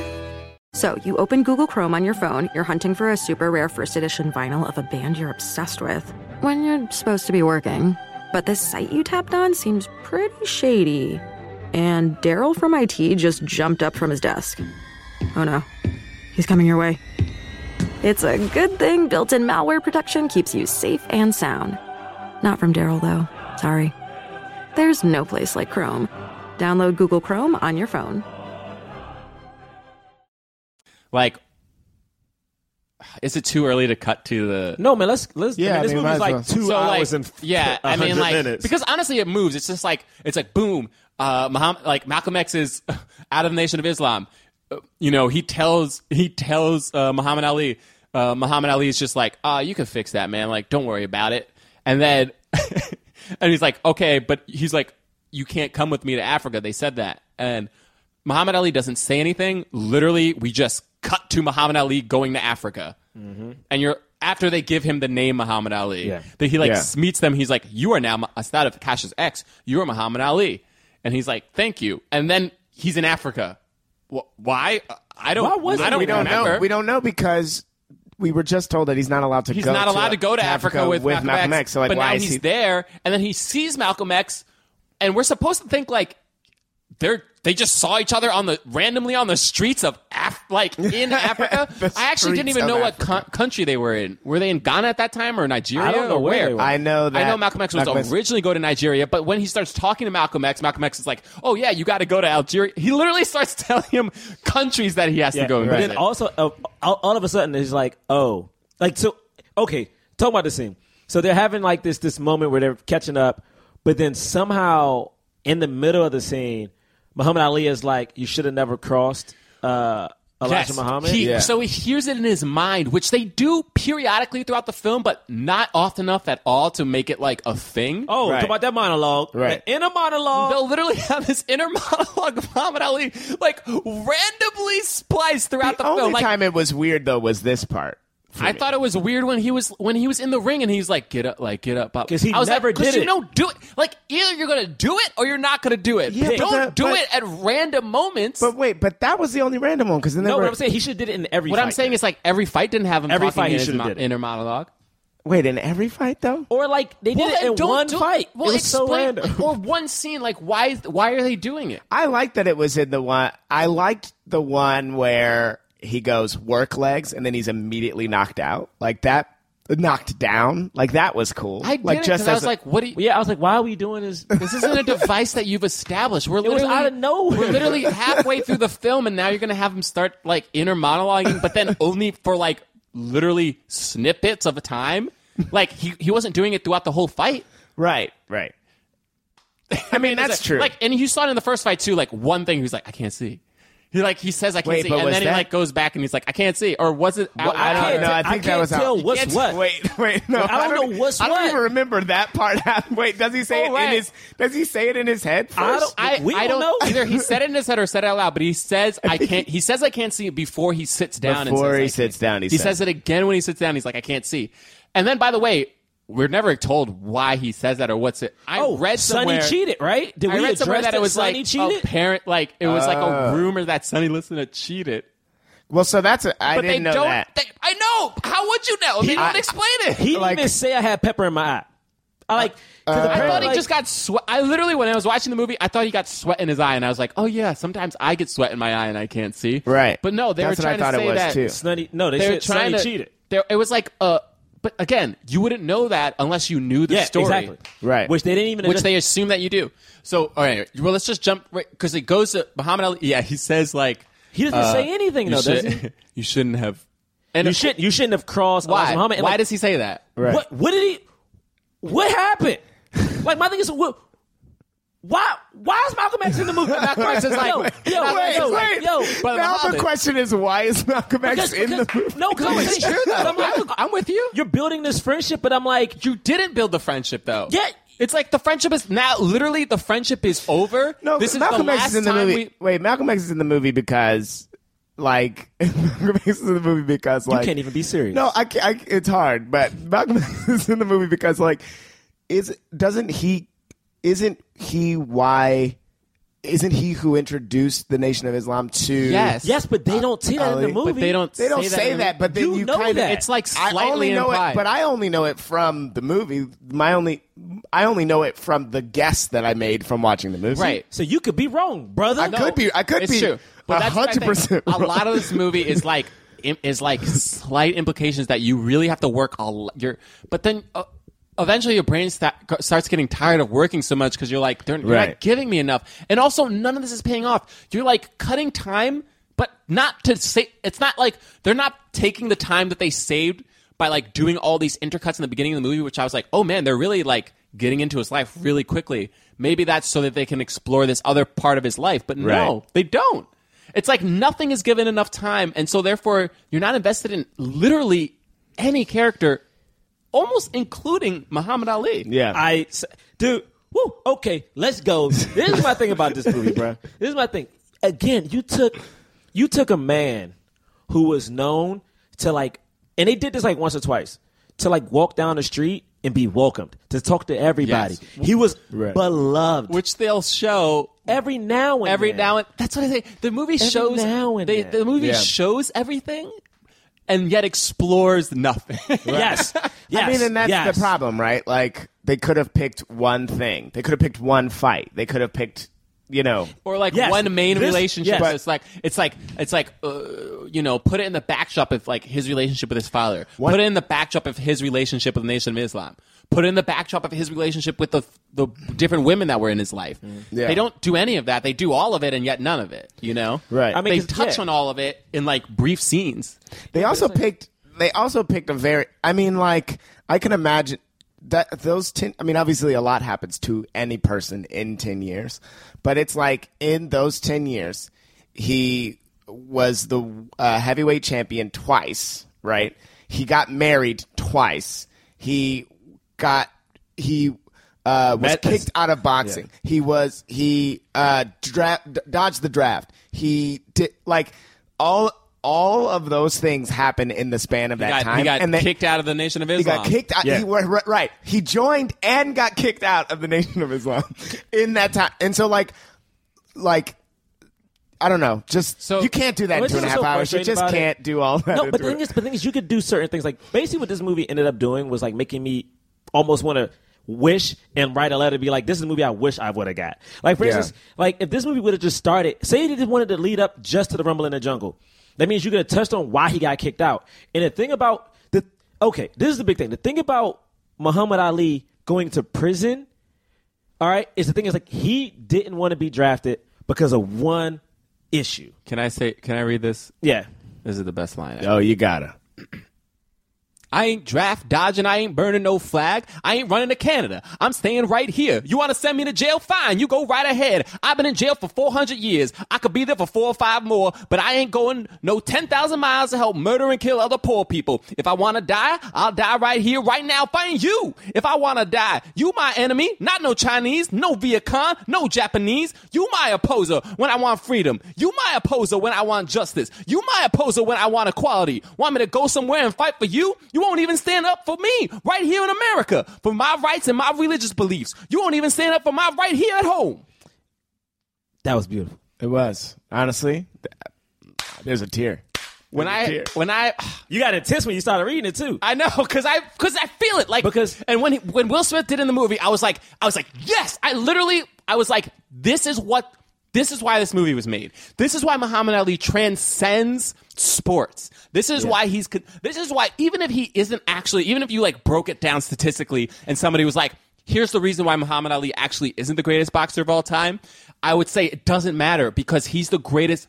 So you open Google Chrome on your phone, you're hunting for a super rare first edition vinyl of a band you're obsessed with when you're supposed to be working. But this site you tapped on seems pretty shady. and Daryl from I T just jumped up from his desk. Oh no, he's coming your way. It's a good thing built-in malware protection keeps you safe and sound. Not from Daryl, though. Sorry. There's no place like Chrome. Download Google Chrome on your phone. Like, is it too early to cut to the? No, man. Let's let's. Yeah, I mean, this I mean, movie's like well. two so hours like, and yeah. I mean, like minutes. Because honestly, it moves. It's just like it's like boom. Uh, Muhammad, like Malcolm X is out of the Nation of Islam. Uh, you know, he tells he tells uh, Muhammad Ali. Uh, Muhammad Ali is just like, ah, oh, you can fix that, man. Like, don't worry about it. And then, and he's like, okay, but he's like, you can't come with me to Africa. They said that, and Muhammad Ali doesn't say anything. Literally, we just. Cut to Muhammad Ali going to Africa. Mm-hmm. And you're after they give him the name Muhammad Ali, yeah. that he like yeah. meets them. He's like, you are now instead of Cassius X, you are Muhammad Ali. And he's like, thank you. And then he's in Africa. Why? I don't, Why was I don't, we don't know. We don't know because we were just told that he's not allowed to he's go not allowed to, to go to Africa, Africa with, with Malcolm, Malcolm X. X. So like, but why now is he's he... there. And then he sees Malcolm X. And we're supposed to think like, They're they just saw each other on the randomly on the streets of Af- like in Africa. I actually didn't even know Africa. what co- country they were in. Were they in Ghana at that time or Nigeria? I don't know where. where I know that I know Malcolm X was Malcolm originally go to Nigeria, but when he starts talking to Malcolm X, Malcolm X is like, "Oh yeah, you got to go to Algeria." He literally starts telling him countries that he has yeah, to go. Right. But then also, uh, all, all of a sudden, it's like, "Oh, like so." Okay, talk about the scene. So they're having like this this moment where they're catching up, but then somehow in the middle of the scene. Muhammad Ali is like, you should have never crossed uh, Elijah yes. Muhammad. He, yeah. So he hears it in his mind, which they do periodically throughout the film, but not often enough at all to make it like a thing. Oh, right. Talk about that monologue. Right. The inner monologue. They'll literally have this inner monologue of Muhammad Ali like randomly spliced throughout the, the only film. The time like, it was weird, though, was this part. I me. thought it was weird when he was when he was in the ring and he's like, get up, like, get up. Because he I was never like, did it. You don't do it. Like, either you're going to do it or you're not going to do it. Yeah, don't the, do but, it at random moments. But wait, but that was the only random one. Because No, were, what I'm saying, he should have did it in every what fight. What I'm saying though. is like every fight didn't have him every talking fight in his mo- inner monologue. Wait, in every fight, though? Or like they did well, it in one do, fight. Well, it was explain, so random. Or one scene. Like, why, why are they doing it? I like that it was in the one. I liked the one where... he goes work legs and then he's immediately knocked out like that knocked down like that was cool. I did like, it just as I was a, like what do you yeah I was like why are we doing this this isn't a device that you've established. We're literally out of nowhere. We're literally halfway through the film and now you're gonna have him start like inner monologuing but then only for like literally snippets of a time. Like he, he wasn't doing it throughout the whole fight. Right, right. I mean, I mean that's like, true. Like and you saw it in the first fight too, like one thing he's like I can't see. He like he says I can't wait, see, and then that? he like goes back and he's like I can't see, or was it? Well, I, I don't know. I think I that was tell out. What's what. Wait, wait, no, I don't, I don't know what's I what. I don't even remember that part. Wait, does he say oh, it right. in his? Does he say it in his head first? I don't, I, we I don't, don't know. Either he said it in his head or said it out loud. But he says I can't. He says I can't see before he sits down. Before and says, he sits down, he, he says it again when he sits down. He's like I can't see, and then by the way. We're never told why he says that or what's it. I oh, read somewhere Sonny cheated, right? Did we I read somewhere that it was Sonny like apparent, like it was uh, like a rumor that Sonny Liston had cheated. Well, so that's a, I but didn't they know don't, that. They, I know. How would you know? He, they didn't I, explain it. He like, didn't even say I had pepper in my eye. I like. Uh, I thought he like, just got sweat. I literally, when I was watching the movie, I thought he got sweat in his eye, and I was like, "Oh yeah, sometimes I get sweat in my eye and I can't see." Right. But no, they that's were trying what I to say it was that too. Sonny, no, they, they were trying Sonny to cheated. It was like a. But again, you wouldn't know that unless you knew the yeah, story, exactly. Right? Which they didn't even, which adjust- they assume that you do. So, all right, well, let's just jump because right, it goes to Muhammad Ali. Yeah, he says like he doesn't uh, say anything though. Should, does he? You shouldn't have. And you shouldn't. You shouldn't have crossed. Why? Muhammad, why like, does he say that? Right. What? What did he? What happened? Like my thing is what. Why Why is Malcolm X in the movie? Malcolm X is like, yo, wait, yo, wait, yo, wait. yo. But now the question is, why is Malcolm X because, in because, the movie? No, no it's true, though. I'm, like, I'm with you. You're building this friendship, but I'm like... You didn't build the friendship, though. Yeah. It's like the friendship is now... Literally, the friendship is over. No, this is Malcolm the last X is in the movie. We, wait, Malcolm X is in the movie because... Like Malcolm X is in the movie because... like you can't even be serious. No, I, I, it's hard, but Malcolm X is in the movie because like... is Doesn't he... Isn't he why? Isn't he who introduced the Nation of Islam to? Yes, yes, but they don't see that Ali. in the movie. But they don't. They don't say, say that, that. But then you, you know kind of. It's like slightly I only know implied. It, but I only know it from the movie. My only. I only know it from the guess that I made from watching the movie. Right. So you could be wrong, brother. I no, could be. I could it's be. True. But one hundred percent. A lot of this movie is like is like slight implications that you really have to work a lot. You're, but then uh, eventually your brain st- starts getting tired of working so much because you're like, they're you're right. not giving me enough. And also, none of this is paying off. You're like cutting time, but not to say it's not like they're not taking the time that they saved by like doing all these intercuts in the beginning of the movie, which I was like, oh man, they're really like getting into his life really quickly. Maybe that's so that they can explore this other part of his life. But no, right. they don't. It's like nothing is given enough time. And so therefore, you're not invested in literally any character, almost including Muhammad Ali. Yeah. I, dude, woo, okay, let's go. This is my thing about this movie, bro. This is my thing. Again, you took you took a man who was known to like, and they did this like once or twice, to like walk down the street and be welcomed, to talk to everybody. Yes. He was right. beloved. Which they'll show every now and every then. now and that's what I say. The movie every shows now and they, then. the movie yeah. shows everything and yet explores nothing. Right. Yes. yes. I mean, and that's yes. the problem, right? Like they could have picked one thing. They could have picked one fight. They could have picked You know, or like yes, one main this, relationship. Yes. It's like it's like it's like uh, you know, put it in the backdrop of like his relationship with his father. What? Put it in the backdrop of his relationship with the Nation of Islam. Put it in the backdrop of his relationship with the the different women that were in his life. Mm. Yeah. They don't do any of that. They do all of it and yet none of it. You know, right? I mean, they touch yeah. on all of it in like brief scenes. They also like, picked. They also picked a very. I mean, like I can imagine. That those ten, I mean, obviously, a lot happens to any person in ten years, but it's like in those ten years, he was the uh, heavyweight champion twice, right? He got married twice. He got he uh, was Met- kicked out of boxing. Yeah. He was he uh, dra- dodged the draft. He did like all. All of those things happen in the span of he that got, time. He got and then, kicked out of the Nation of Islam. He got kicked out. Yeah. He, right. He joined and got kicked out of the Nation of Islam in that time. And so, like, like I don't know. Just so, you can't do that in two and a half so hours. You just can't it. do all that. No, but the, thing is, but the thing is, you could do certain things. Like, basically what this movie ended up doing was, like, making me almost want to wish and write a letter to be like, this is a movie I wish I would have got. Like, for yeah. instance, like, if this movie would have just started, say they just wanted to lead up just to the Rumble in the Jungle. That means you could have touched on why he got kicked out. And the thing about the okay, this is the big thing. The thing about Muhammad Ali going to prison, all right, is the thing is like he didn't want to be drafted because of one issue. Can I say? Can I read this? Yeah, this is the best line. Oh, you gotta. I ain't draft dodging. I ain't burning no flag. I ain't running to Canada. I'm staying right here. You want to send me to jail? Fine. You go right ahead. I've been in jail for four hundred years. I could be there for four or five more, but I ain't going no ten thousand miles to help murder and kill other poor people. If I want to die, I'll die right here, right now. Find you. If I want to die, you my enemy. Not no Chinese, no Viet Cong, no Japanese. You my opposer when I want freedom. You my opposer when I want justice. You my opposer when I want equality. Want me to go somewhere and fight for you? You won't even stand up for me right here in America for my rights and my religious beliefs. You won't even stand up for my right here at home. That was beautiful. It was. Honestly, there's a tear. When there's I, tear. when I, you got intense when you started reading it too. I know, cause I, cause I feel it. Like, because, and when, he, when Will Smith did in the movie, I was like, I was like, yes, I literally, I was like, this is what, this is why this movie was made. This is why Muhammad Ali transcends sports. This is yeah. why he's this is why even if he isn't actually even if you like broke it down statistically and somebody was like, here's the reason why Muhammad Ali actually isn't the greatest boxer of all time, I would say it doesn't matter because he's the greatest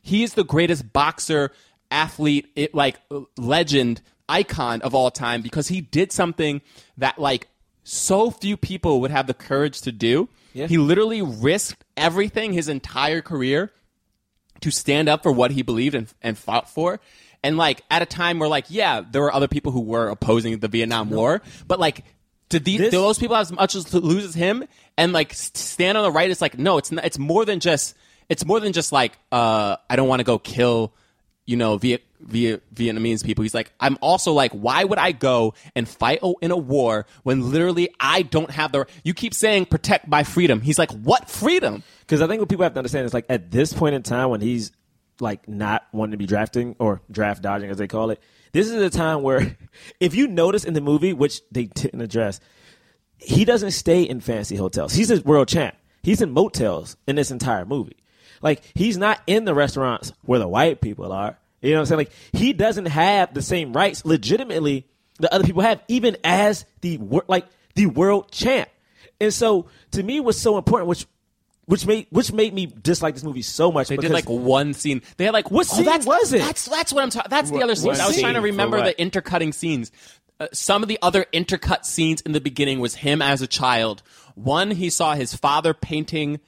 he is the greatest boxer, athlete, it, like legend, icon of all time because he did something that like so few people would have the courage to do. Yeah. He literally risked everything his entire career to stand up for what he believed and, and fought for. And, like, at a time where, like, yeah, there were other people who were opposing the Vietnam War. But, like, did, these, this, did those people have as much to lose as him? And, like, stand on the right? It's like, no, it's not, it's more than just, it's more than just, like, uh, I don't want to go kill, you know, Viet, Viet, Vietnamese people. He's like, I'm also, like, why would I go and fight in a war when literally I don't have the – you keep saying protect my freedom. He's like, what freedom? Because I think what people have to understand is, like, at this point in time when he's – like not wanting to be drafting or draft dodging as they call it. This is a time where if you notice in the movie, which they didn't address, he doesn't stay in fancy hotels. He's a world champ. He's in motels in this entire movie. Like, he's not in the restaurants where the white people are. You know what I'm saying? Like, he doesn't have the same rights legitimately that other people have, even as the like the world champ. And so, to me, what's so important, which which made which made me dislike this movie so much. They did like one scene. They had like what scene oh, was it? That's that's what I'm talking. That's what, the other scene. I was trying to remember the intercutting scenes. Uh, some of the other intercut scenes in the beginning was him as a child. One, he saw his father painting.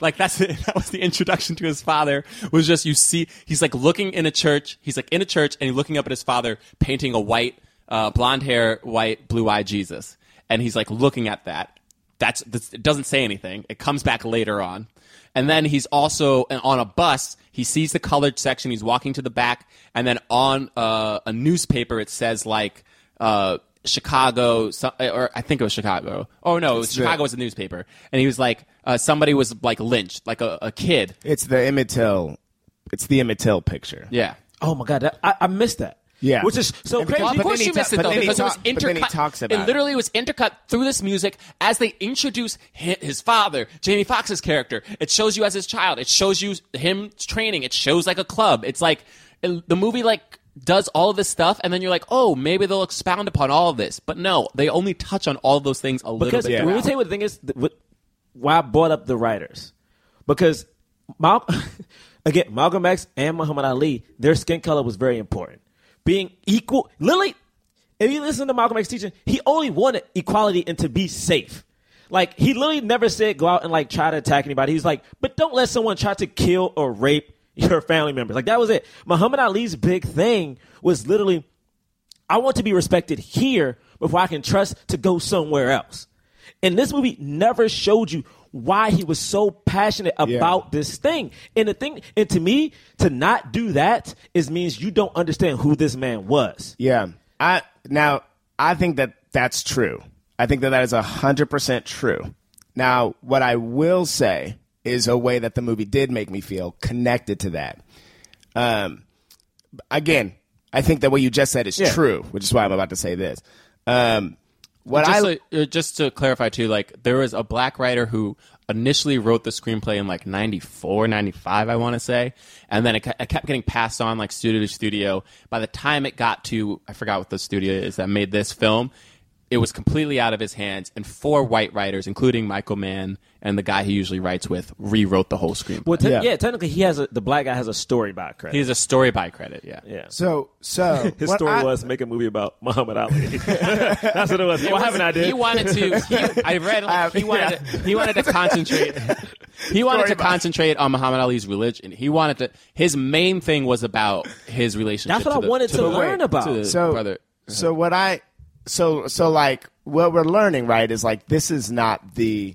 Like, that's it. That was the introduction to his father, was just, you see, he's like looking in a church. He's like in a church and he's looking up at his father painting a white, uh, blonde hair, white, blue eyed Jesus. And he's like looking at that. That's, that's, it doesn't say anything. It comes back later on. And then he's also on a bus. He sees the colored section. He's walking to the back. And then on uh, a newspaper, it says like, uh, Chicago, or I think it was Chicago. Oh, no, it was Chicago was a newspaper. And he was like, uh, somebody was like lynched, like a, a kid. It's the Emmett Till. It's the Emmett Till picture. Yeah. Oh, my God. That, I, I missed that. Yeah. Which is so crazy. Of course you missed it, though, because it was intercut. It literally was intercut through this music as they introduce his father, Jamie Foxx's character. It shows you as his child. It shows you him training. It shows like a club. It's like the movie, like, does all of this stuff, and then you're like, oh, maybe they'll expound upon all of this. But no, they only touch on all of those things a because, little bit. Because yeah. Let me tell you what the thing is, what, why I brought up the writers. Because, Mal- again, Malcolm X and Muhammad Ali, their skin color was very important. Being equal, literally, if you listen to Malcolm X teaching, he only wanted equality and to be safe. Like, he literally never said go out and, like, try to attack anybody. He's like, but don't let someone try to kill or rape your family members. Like, that was it. Muhammad Ali's big thing was literally, I want to be respected here before I can trust to go somewhere else. And this movie never showed you why he was so passionate about yeah. this thing. And the thing, and to me, to not do that is means you don't understand who this man was. Yeah. I now I think that that's true. I think that that is a hundred percent true. Now, what I will say is a way that the movie did make me feel connected to that. Um, again, I think that what you just said is yeah. true, which is why I'm about to say this. Um, what just, I, so, just to clarify, too, like, there was a black writer who initially wrote the screenplay in, like, ninety-four, ninety-five, I want to say, and then it, it kept getting passed on, like, studio to studio. By the time it got to, I forgot what the studio is that made this film, it was completely out of his hands, and four white writers, including Michael Mann and the guy he usually writes with, rewrote the whole screenplay. Well, te- yeah. yeah, technically, he has a, the black guy has a story by credit. He has a story by credit, yeah. yeah. So, so his story I, was make a movie about Muhammad Ali. That's what it was. Well, I have an idea. He wanted to. He, I read. Like, I have, he wanted. Yeah. To, he wanted to concentrate. He wanted story to concentrate on Muhammad Ali's religion. He wanted to. His main thing was about his relationship. That's what to the, I wanted to, to learn the, about. To so, brother. so what I. So, so like what we're learning, right, is like this is not the,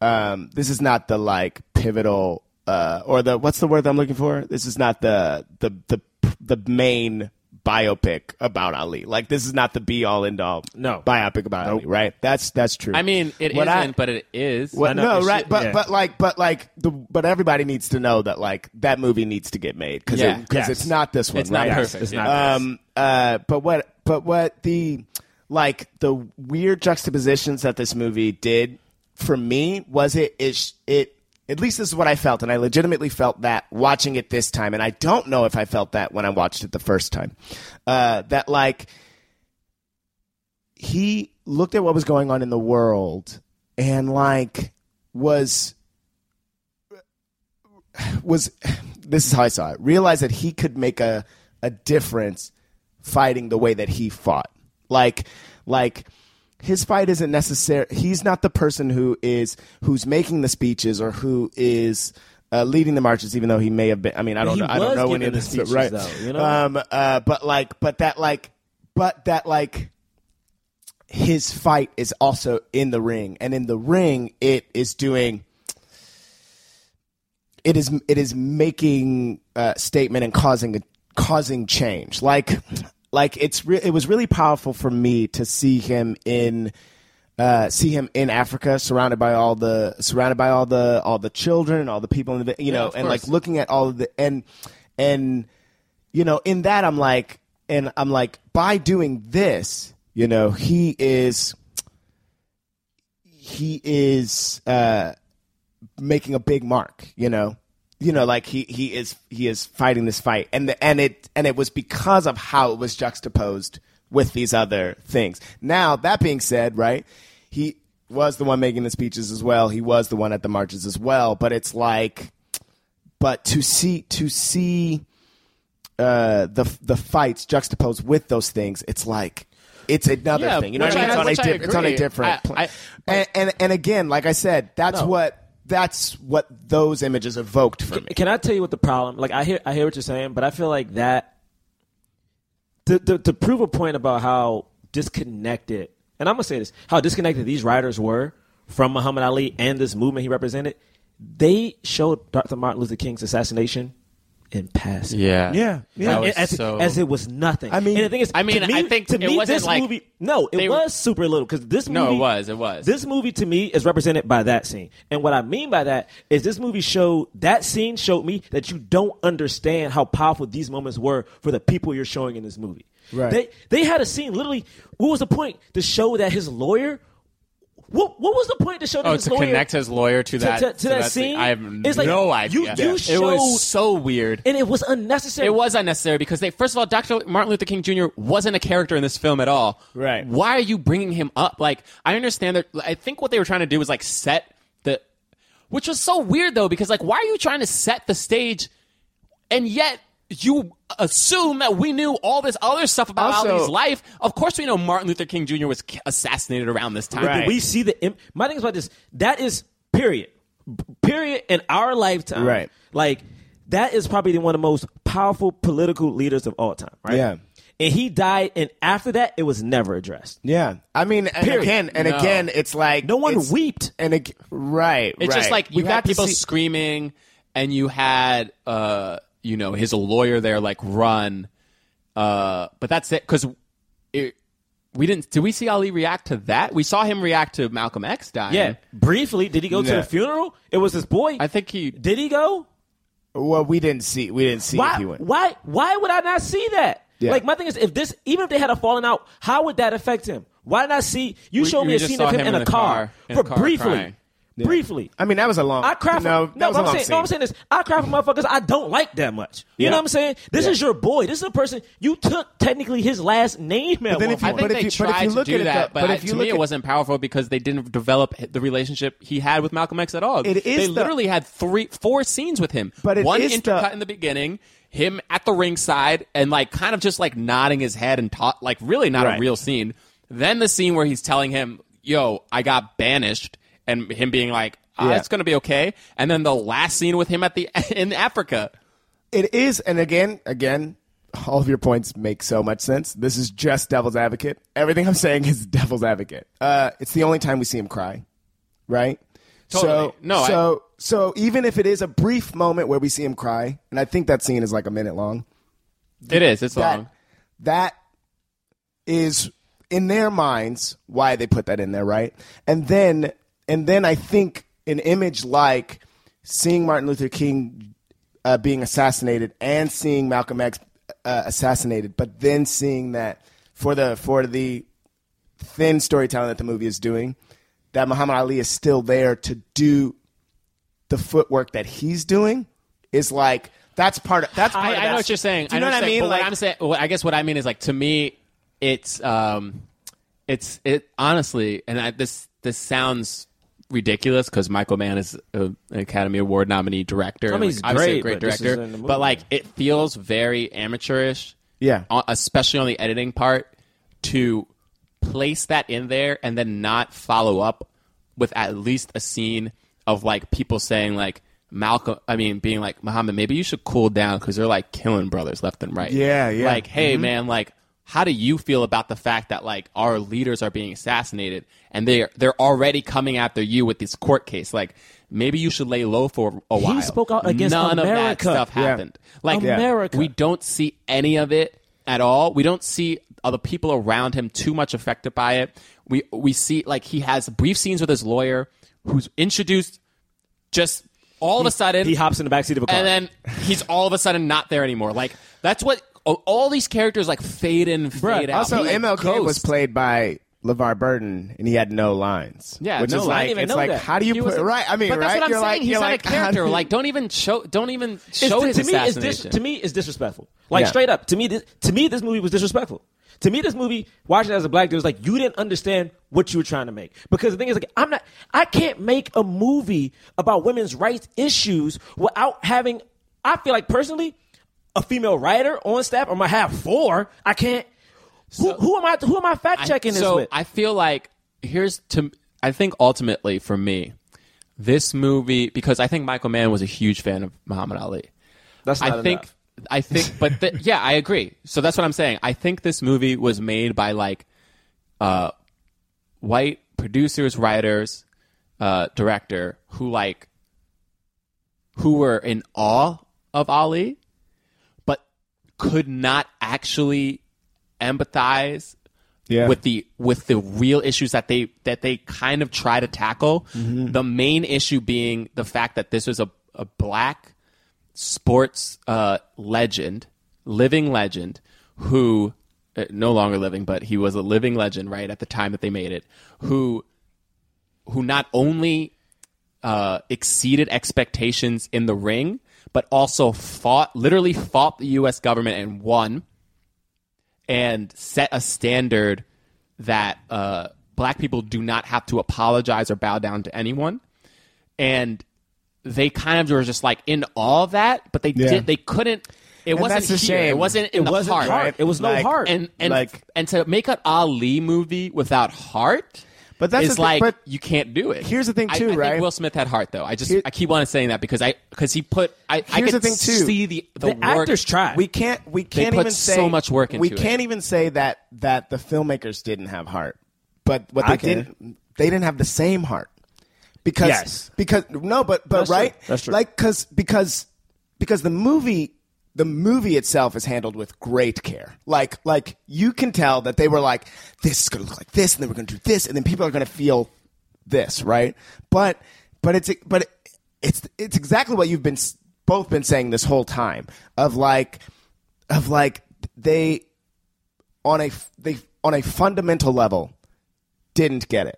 um, this is not the like pivotal uh, or the what's the word I'm looking for? This is not the the the the main biopic about Ali. Like this is not the be all end all. No biopic about nope. Ali, right? That's that's true. I mean, it what isn't, I, but it is. What, no, no right? Should, but yeah. but like but like the but everybody needs to know that like that movie needs to get made because yeah. it, yes. it's not this one. It's right? not perfect. It's not um, uh, but what but what the like the weird juxtapositions that this movie did for me was it, it it at least this is what I felt, and I legitimately felt that watching it this time, and I don't know if I felt that when I watched it the first time, uh, that like he looked at what was going on in the world and like was was this is how I saw it, realized that he could make a a difference fighting the way that he fought. Like, like his fight isn't necessary. He's not the person who is who's making the speeches or who is uh, leading the marches, even though he may have been. I mean, I don't know. I don't know any of this, speeches, right? Though, you know? Um, uh, but like, but that, like, but that, like, his fight is also in the ring, and in the ring, it is doing. It is it is making a statement and causing a, causing change, like. Like it's re- it was really powerful for me to see him in uh, see him in Africa, surrounded by all the surrounded by all the all the children, all the people, in the, you know, yeah, and course. Like looking at all of the and and you know, in that I'm like and I'm like by doing this, you know, he is he is uh, making a big mark, you know, you know, like he, he is he is fighting this fight, and the, and it and it was because of how it was juxtaposed with these other things. Now, that being said, right, he was the one making the speeches as well. He was the one at the marches as well. But it's like, but to see to see uh, the the fights juxtaposed with those things, it's like. It's another yeah, thing, you know what I mean? It's, I, on, a di- I it's on a different plane. And, and and again, like I said, that's no. what that's what those images evoked for C- me. Can I tell you what the problem? Like I hear I hear what you're saying, but I feel like that to to, to prove a point about how disconnected, and I'm gonna say this, how disconnected these writers were from Muhammad Ali and this movement he represented. They showed Doctor Martin Luther King's assassination in passing. Yeah. Yeah. yeah. It, as, so... it, as it was nothing. I mean, and the thing is, I mean, me, I think to it me, wasn't this like, movie, no, it was were... super little because this movie. No, it was. It was. This movie to me is represented by that scene. And what I mean by that is this movie showed, that scene showed me that you don't understand how powerful these moments were for the people you're showing in this movie. Right. They, they had a scene literally, what was the point? To show that his lawyer. What what was the point to show that oh, his to lawyer, connect his lawyer to that to, to, to, to that, that scene? Scene? I have it's like, no idea. You, you yeah. showed, it was so weird, and it was unnecessary. It was unnecessary because they first of all, Doctor Martin Luther King Junior wasn't a character in this film at all. Right? Why are you bringing him up? Like, I understand that. I think what they were trying to do was like set the, which was so weird though because like why are you trying to set the stage, and yet. You assume that we knew all this other stuff about also, Ali's life. Of course we know Martin Luther King Junior was assassinated around this time. Right. We see the... Im- My thing is about this. That is period. Period in our lifetime. Right. Like, that is probably one of the most powerful political leaders of all time. Right? Yeah. And he died, and after that, it was never addressed. Yeah. I mean, and period. again, and no. again, it's like... No one weeped. And ag- Right, It's right. just like, you got people see- screaming, and you had... uh you know, his lawyer there, like, run. Uh, but that's it. Because we didn't... Did we see Ali react to that? We saw him react to Malcolm X dying. Yeah. Briefly. Did he go yeah. to the funeral? It was his boy. I think he... Did he go? Well, we didn't see... We didn't see why, if he went. Why, why would I not see that? Yeah. Like, my thing is, if this... Even if they had a falling out, how would that affect him? Why did I see... You we, showed me a scene of him, him in, in a car. car in for a car briefly. Crying. Yeah. Briefly, I mean that was a long. I cry for no. no, I'm saying, no I'm saying this. I cry for motherfuckers I don't like that much. You yeah. know what I'm saying? This yeah. is your boy. This is a person you took technically his last name. But then if you, I think they tried to do that, but to me it wasn't powerful because they didn't develop the relationship he had with Malcolm X at all. It is they the, literally had three, four scenes with him. But it one is intercut the, in the beginning, him at the ringside, and like kind of just like nodding his head and talk, like really not right. a real scene. Then the scene where he's telling him, "Yo, I got banished." And him being like, oh, yeah. it's going to be okay. And then the last scene with him at the in Africa. It is. And again, again, all of your points make so much sense. This is just devil's advocate. Everything I'm saying is devil's advocate. Uh, it's the only time we see him cry. Right? Totally. So, no, so, I... so even if it is a brief moment where we see him cry, and I think that scene is like a minute long. It is. It's that, long. That is, in their minds, why they put that in there. Right? And then... And then I think an image like seeing Martin Luther King uh, being assassinated and seeing Malcolm X uh, assassinated, but then seeing that for the for the thin storytelling that the movie is doing, that Muhammad Ali is still there to do the footwork that he's doing is like that's part of that's part I, of I that. know what you're saying. Do you I know what I mean? But like, what I'm saying, what, I guess what I mean is like to me, it's um, it's it honestly, and I, this this sounds. ridiculous because Michael Mann is a, an Academy Award nominee director. I mean, he's like, great, a great but director, but like it feels very amateurish. Yeah, especially on the editing part to place that in there and then not follow up with at least a scene of like people saying like Malcolm. I mean, being like Muhammad, maybe you should cool down because they're like killing brothers left and right. Yeah, yeah. Like, hey, mm-hmm. man, like. How do you feel about the fact that like our leaders are being assassinated and they're they're already coming after you with this court case? Like maybe you should lay low for a while. He spoke out against America. None of that stuff happened. Yeah. Like America. We don't see any of it at all. We don't see other people around him too much affected by it. We we see like he has brief scenes with his lawyer who's introduced just all of he, a sudden. He hops in the backseat of a car. And then he's all of a sudden not there anymore. Like that's what. Oh, all these characters like fade in, fade Bruh, out. Also, he M L K was played by LeVar Burton and he had no lines. Yeah, which no, is like, I didn't even it's know like, that. How do you he put it right? I mean, but that's right? what I'm you're saying. Like, he's not like, a character. Like, don't even show. Don't even show his assassination. Is dis- to me, it's disrespectful. Like yeah. straight up. To me, this, to me, this movie was disrespectful. To me, this movie, watching it as a black dude, was like you didn't understand what you were trying to make. Because the thing is, like, I'm not. I can't make a movie about women's rights issues without having. I feel like personally, a female writer on staff. I might have four. I can't. So, who, who am I? Who am I fact checking this so with? So I feel like here's to. I think ultimately for me, this movie because I think Michael Mann was a huge fan of Muhammad Ali. That's not I enough. think. I think, but the, yeah, I agree. So that's what I'm saying. I think this movie was made by like, uh, white producers, writers, uh, director who like, who were in awe of Ali, but could not actually empathize yeah. with the with the real issues that they that they kind of try to tackle. Mm-hmm. The main issue being the fact that this was a, a black sports uh, legend, living legend, who uh, no longer living, but he was a living legend right at the time that they made it. Who who not only uh, exceeded expectations in the ring, but also fought, literally fought the U S government and won. And set a standard that uh, black people do not have to apologize or bow down to anyone. And they kind of were just like in all that, but they yeah. did. They couldn't. It and wasn't here. Shame. It wasn't in it the wasn't heart. heart. It was no like, heart. And and, like, and to make an Ali movie without heart. But that's is like thing, but you can't do it. Here's the thing too, I, I right? Think Will Smith had heart though. I just here, I keep on saying that because I because he put I I could the thing too. see the the, the work. Actors tried. We can't we can't they put even say so much work into we it. We can't even say that that the filmmakers didn't have heart. But what they didn't they didn't have the same heart. Because yes. because no, but but that's right? True. That's true. Like cuz because because the movie The movie itself is handled with great care. Like, like you can tell that they were like, this is going to look like this, and then we're going to do this, and then people are going to feel this, right? But, but it's, but it's, it's exactly what you've been both been saying this whole time of like, of like they on a they on a fundamental level didn't get it,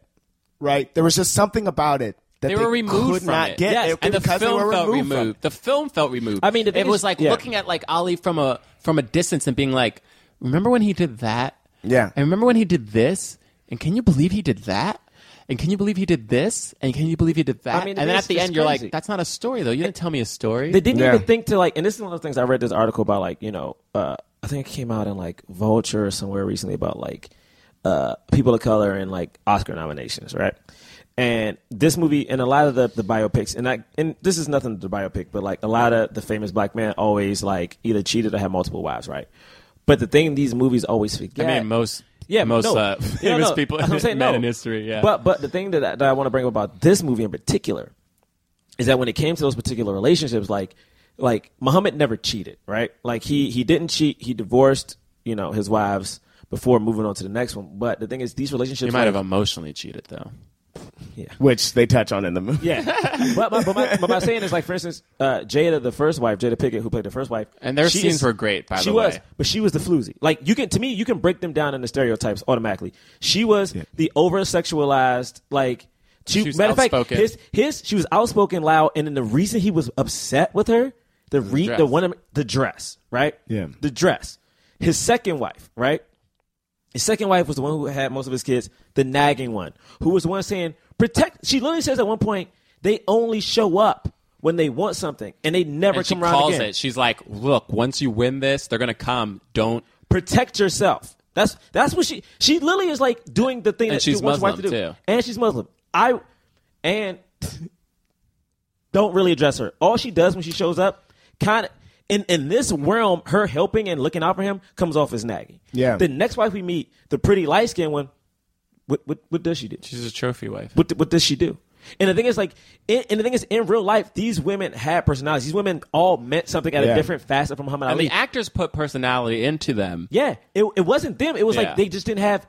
right? There was just something about it. They, they were removed from not it. Get yes. it and the film felt removed. removed. The film felt removed. I mean, it is, was like yeah. looking at like Ali from a from a distance and being like, "Remember when he did that? Yeah, and remember when he did this? And can you believe he did that? And can you believe he did this? And can you believe he did that?" I mean, and then at the end, crazy. You're like, "That's not a story, though. You didn't it, tell me a story." They didn't yeah. even think to like. And this is one of the things I read this article about. Like, you know, uh, I think it came out in like Vulture or somewhere recently about like uh, people of color and like Oscar nominations, right? And this movie and a lot of the, the biopics, and I, and this is nothing to the biopic, but like a lot of the famous black men always like either cheated or had multiple wives, right? But the thing these movies always forget. I mean, most yeah, most no, uh, famous no, no. people I'm saying, men no. in history, yeah. But but the thing that I, that I want to bring up about this movie in particular is that when it came to those particular relationships, like like Muhammad never cheated, right? Like he he didn't cheat. He divorced, you know, his wives before moving on to the next one. But the thing is, these relationships. He might like, have emotionally cheated though. Yeah. Which they touch on in the movie. Yeah, but, but, but, my, but my saying is like, for instance, uh, Jada, the first wife, Jada Pinkett, who played the first wife, and their scenes is, were great. By the way, she was, but she was the floozy. Like you can, to me, you can break them down into stereotypes automatically. She was yeah. the over sexualized, like she, she was matter of fact, his his she was outspoken, loud, and then the reason he was upset with her, the re the, the one the dress, right? Yeah, the dress. His second wife, right? His second wife was the one who had most of his kids, the nagging one, who was the one saying, protect. She literally says at one point, they only show up when they want something, and they never and come around again. She calls it. She's like, look, once you win this, they're going to come. Don't. Protect yourself. That's that's what she, she literally is like doing the thing and that she wants her wife to do. Too. And she's Muslim. I, and don't really address her. All she does when she shows up, kind of. In in this realm, her helping and looking out for him comes off as nagging. Yeah. The next wife we meet, the pretty light skinned one, what, what what does she do? She's a trophy wife. What what does she do? And the thing is, like, in, and the thing is, in real life, these women had personalities. These women all meant something at yeah. a different facet from Muhammad Ali. And the actors put personality into them. Yeah. It it wasn't them. It was yeah. like they just didn't have,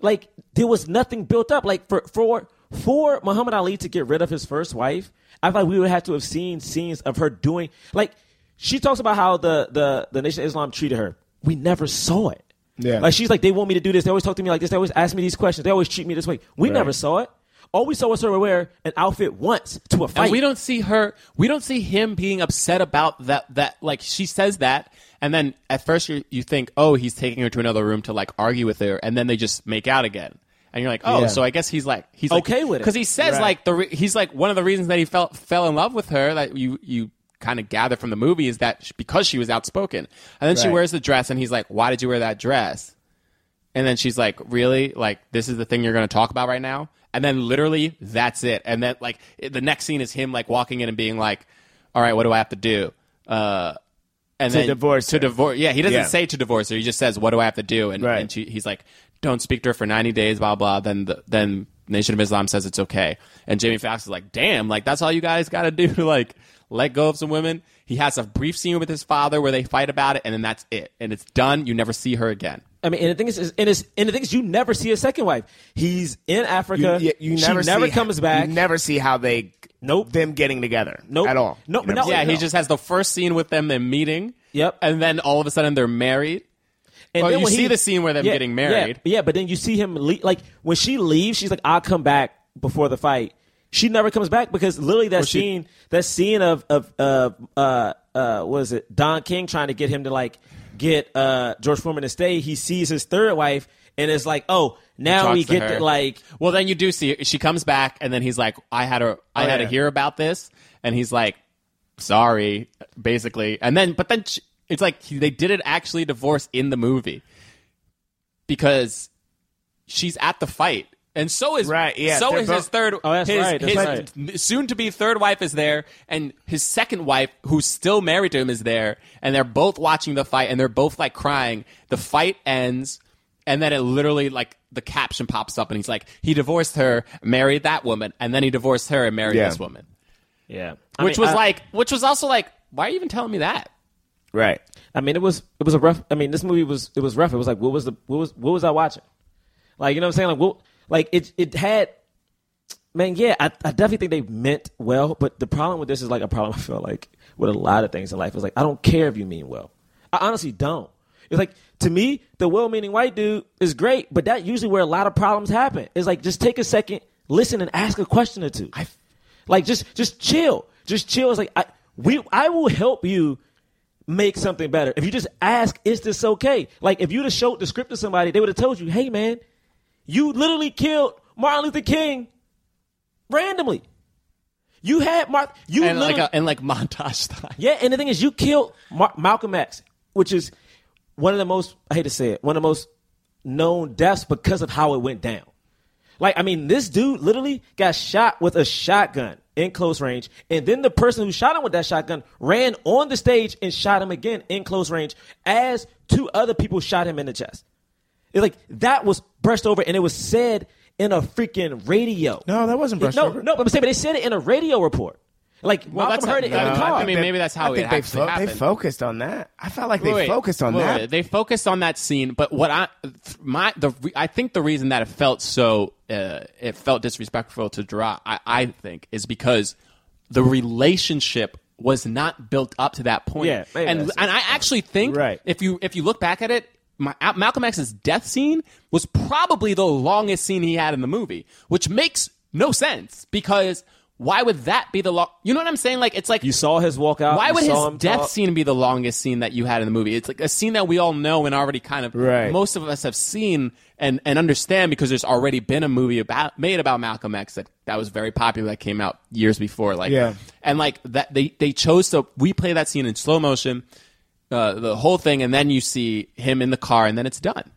like, there was nothing built up. Like for for for Muhammad Ali to get rid of his first wife, I thought we would have to have seen scenes of her doing like. She talks about how the, the, the Nation of Islam treated her. We never saw it. Yeah. Like, she's like, they want me to do this. They always talk to me like this. They always ask me these questions. They always treat me this way. We right. never saw it. All we saw was her wear an outfit once to a fight. And we don't see her. We don't see him being upset about that. That like she says that, and then at first you you think, oh, he's taking her to another room to like argue with her, and then they just make out again. And you're like, oh, yeah. so I guess he's like he's okay like, with it because he says right. like the re- he's like one of the reasons that he fell fell in love with her that you you kind of gather from the movie is that she, because she was outspoken, and then right. she wears the dress, and he's like, why did you wear that dress? And then she's like, really? Like, this is the thing you're going to talk about right now? And then literally, that's it. And then, like, the next scene is him, like, walking in and being like, all right, what do I have to do? Uh, and to then, divorce To divorce. Yeah, he doesn't yeah. say to divorce her. He just says, what do I have to do? And, right. and she, he's like, don't speak to her for ninety days, blah, blah. Then the, then Nation of Islam says it's okay. And Jamie Foxx is like, damn, like, that's all you guys got to do to, like, let go of some women. He has a brief scene with his father where they fight about it, and then that's it. And it's done. You never see her again. I mean, and the thing is, and, it's, and the thing is, you never see a second wife. He's in Africa. You, you, you never she never see, comes back. You never see how they, nope, them getting together, nope, at all. Nope, no, yeah, no. He just has the first scene with them, them meeting. Yep, and then all of a sudden they're married. And well, then you see he, the scene where them yeah, getting married. Yeah, yeah, but then you see him leave, like when she leaves, she's like, "I'll come back before the fight." She never comes back because literally that well, she, scene, that scene of of uh uh uh what is it? Don King trying to get him to like. Get uh, George Foreman to stay. He sees his third wife, and it's like, oh, now we get the, like. Well, then you do see she comes back, and then he's like, I had a, I oh, had to yeah. hear about this, and he's like, sorry, basically, and then but then she, it's like he, they didn't actually divorce in the movie because she's at the fight, and so is right, yeah, so is both, his third, oh, that's his, right, that's his right. soon to be third wife is there, and his second wife, who's still married to him, is there, and they're both watching the fight, and they're both like crying. The fight ends, and then it literally like the caption pops up, and he's like, he divorced her, married that woman, and then he divorced her and married yeah. this woman. Yeah, I which mean, was I, like, which was also like, why are you even telling me that? Right. I mean, it was it was a rough. I mean, this movie was it was rough. It was like, what was the what was what was I watching? Like, you know what I'm saying? Like, what. Like, it it had, man, yeah, I, I definitely think they meant well, but the problem with this is, like, a problem I feel like with a lot of things in life. It's like, I don't care if you mean well. I honestly don't. It's like, to me, the well-meaning white dude is great, but that's usually where a lot of problems happen. It's like, just take a second, listen, and ask a question or two. I, like, just just chill. Just chill. It's like, I we I will help you make something better. If you just ask, is this okay? Like, if you would have showed the script to somebody, they would have told you, hey, man, you literally killed Martin Luther King randomly. You had Martin. You and like a, and like montage style. Yeah, and the thing is, you killed Mar- Malcolm X, which is one of the most, I hate to say it, one of the most known deaths because of how it went down. Like, I mean, this dude literally got shot with a shotgun in close range, and then the person who shot him with that shotgun ran on the stage and shot him again in close range as two other people shot him in the chest. It's like that was brushed over, and it was said in a freaking radio. No, that wasn't brushed no, over. No, but I'm saying, but they said it in a radio report. Like, well, Malcolm heard it no, in the car. I mean, maybe that's how I it think they fo- happened. They focused on that. I felt like wait, they focused on wait, that. Wait. They focused on that scene, but what I my the I think the reason that it felt so uh, it felt disrespectful to draw, I, I think, is because the relationship was not built up to that point. Yeah, and and I actually think right. if you if you look back at it. My, Malcolm X's death scene was probably the longest scene he had in the movie, which makes no sense because why would that be the long? You know what I'm saying? Like, it's like you saw his walk out. Why would his death talk? Scene be the longest scene that you had in the movie? It's like a scene that we all know and already kind of right. most of us have seen and, and understand because there's already been a movie about made about Malcolm X that, that was very popular that came out years before. Like, yeah. and like that they they chose to replay that scene in slow motion. Uh, the whole thing, and then you see him in the car, and then it's done.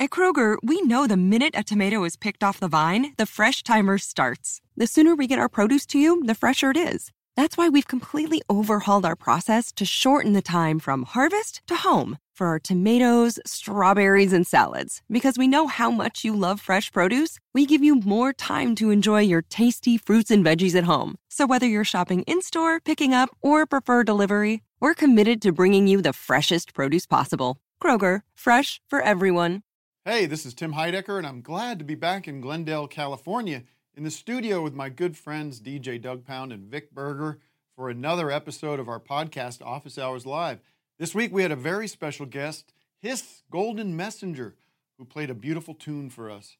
At Kroger, we know the minute a tomato is picked off the vine, the fresh timer starts. The sooner we get our produce to you, the fresher it is. That's why we've completely overhauled our process to shorten the time from harvest to home for our tomatoes, strawberries, and salads. Because we know how much you love fresh produce, we give you more time to enjoy your tasty fruits and veggies at home. So whether you're shopping in-store, picking up, or prefer delivery, we're committed to bringing you the freshest produce possible. Kroger, fresh for everyone. Hey, this is Tim Heidecker, and I'm glad to be back in Glendale, California, in the studio with my good friends D J Doug Pound and Vic Berger for another episode of our podcast, Office Hours Live. This week we had a very special guest. His Golden Messenger, who played a beautiful tune for us.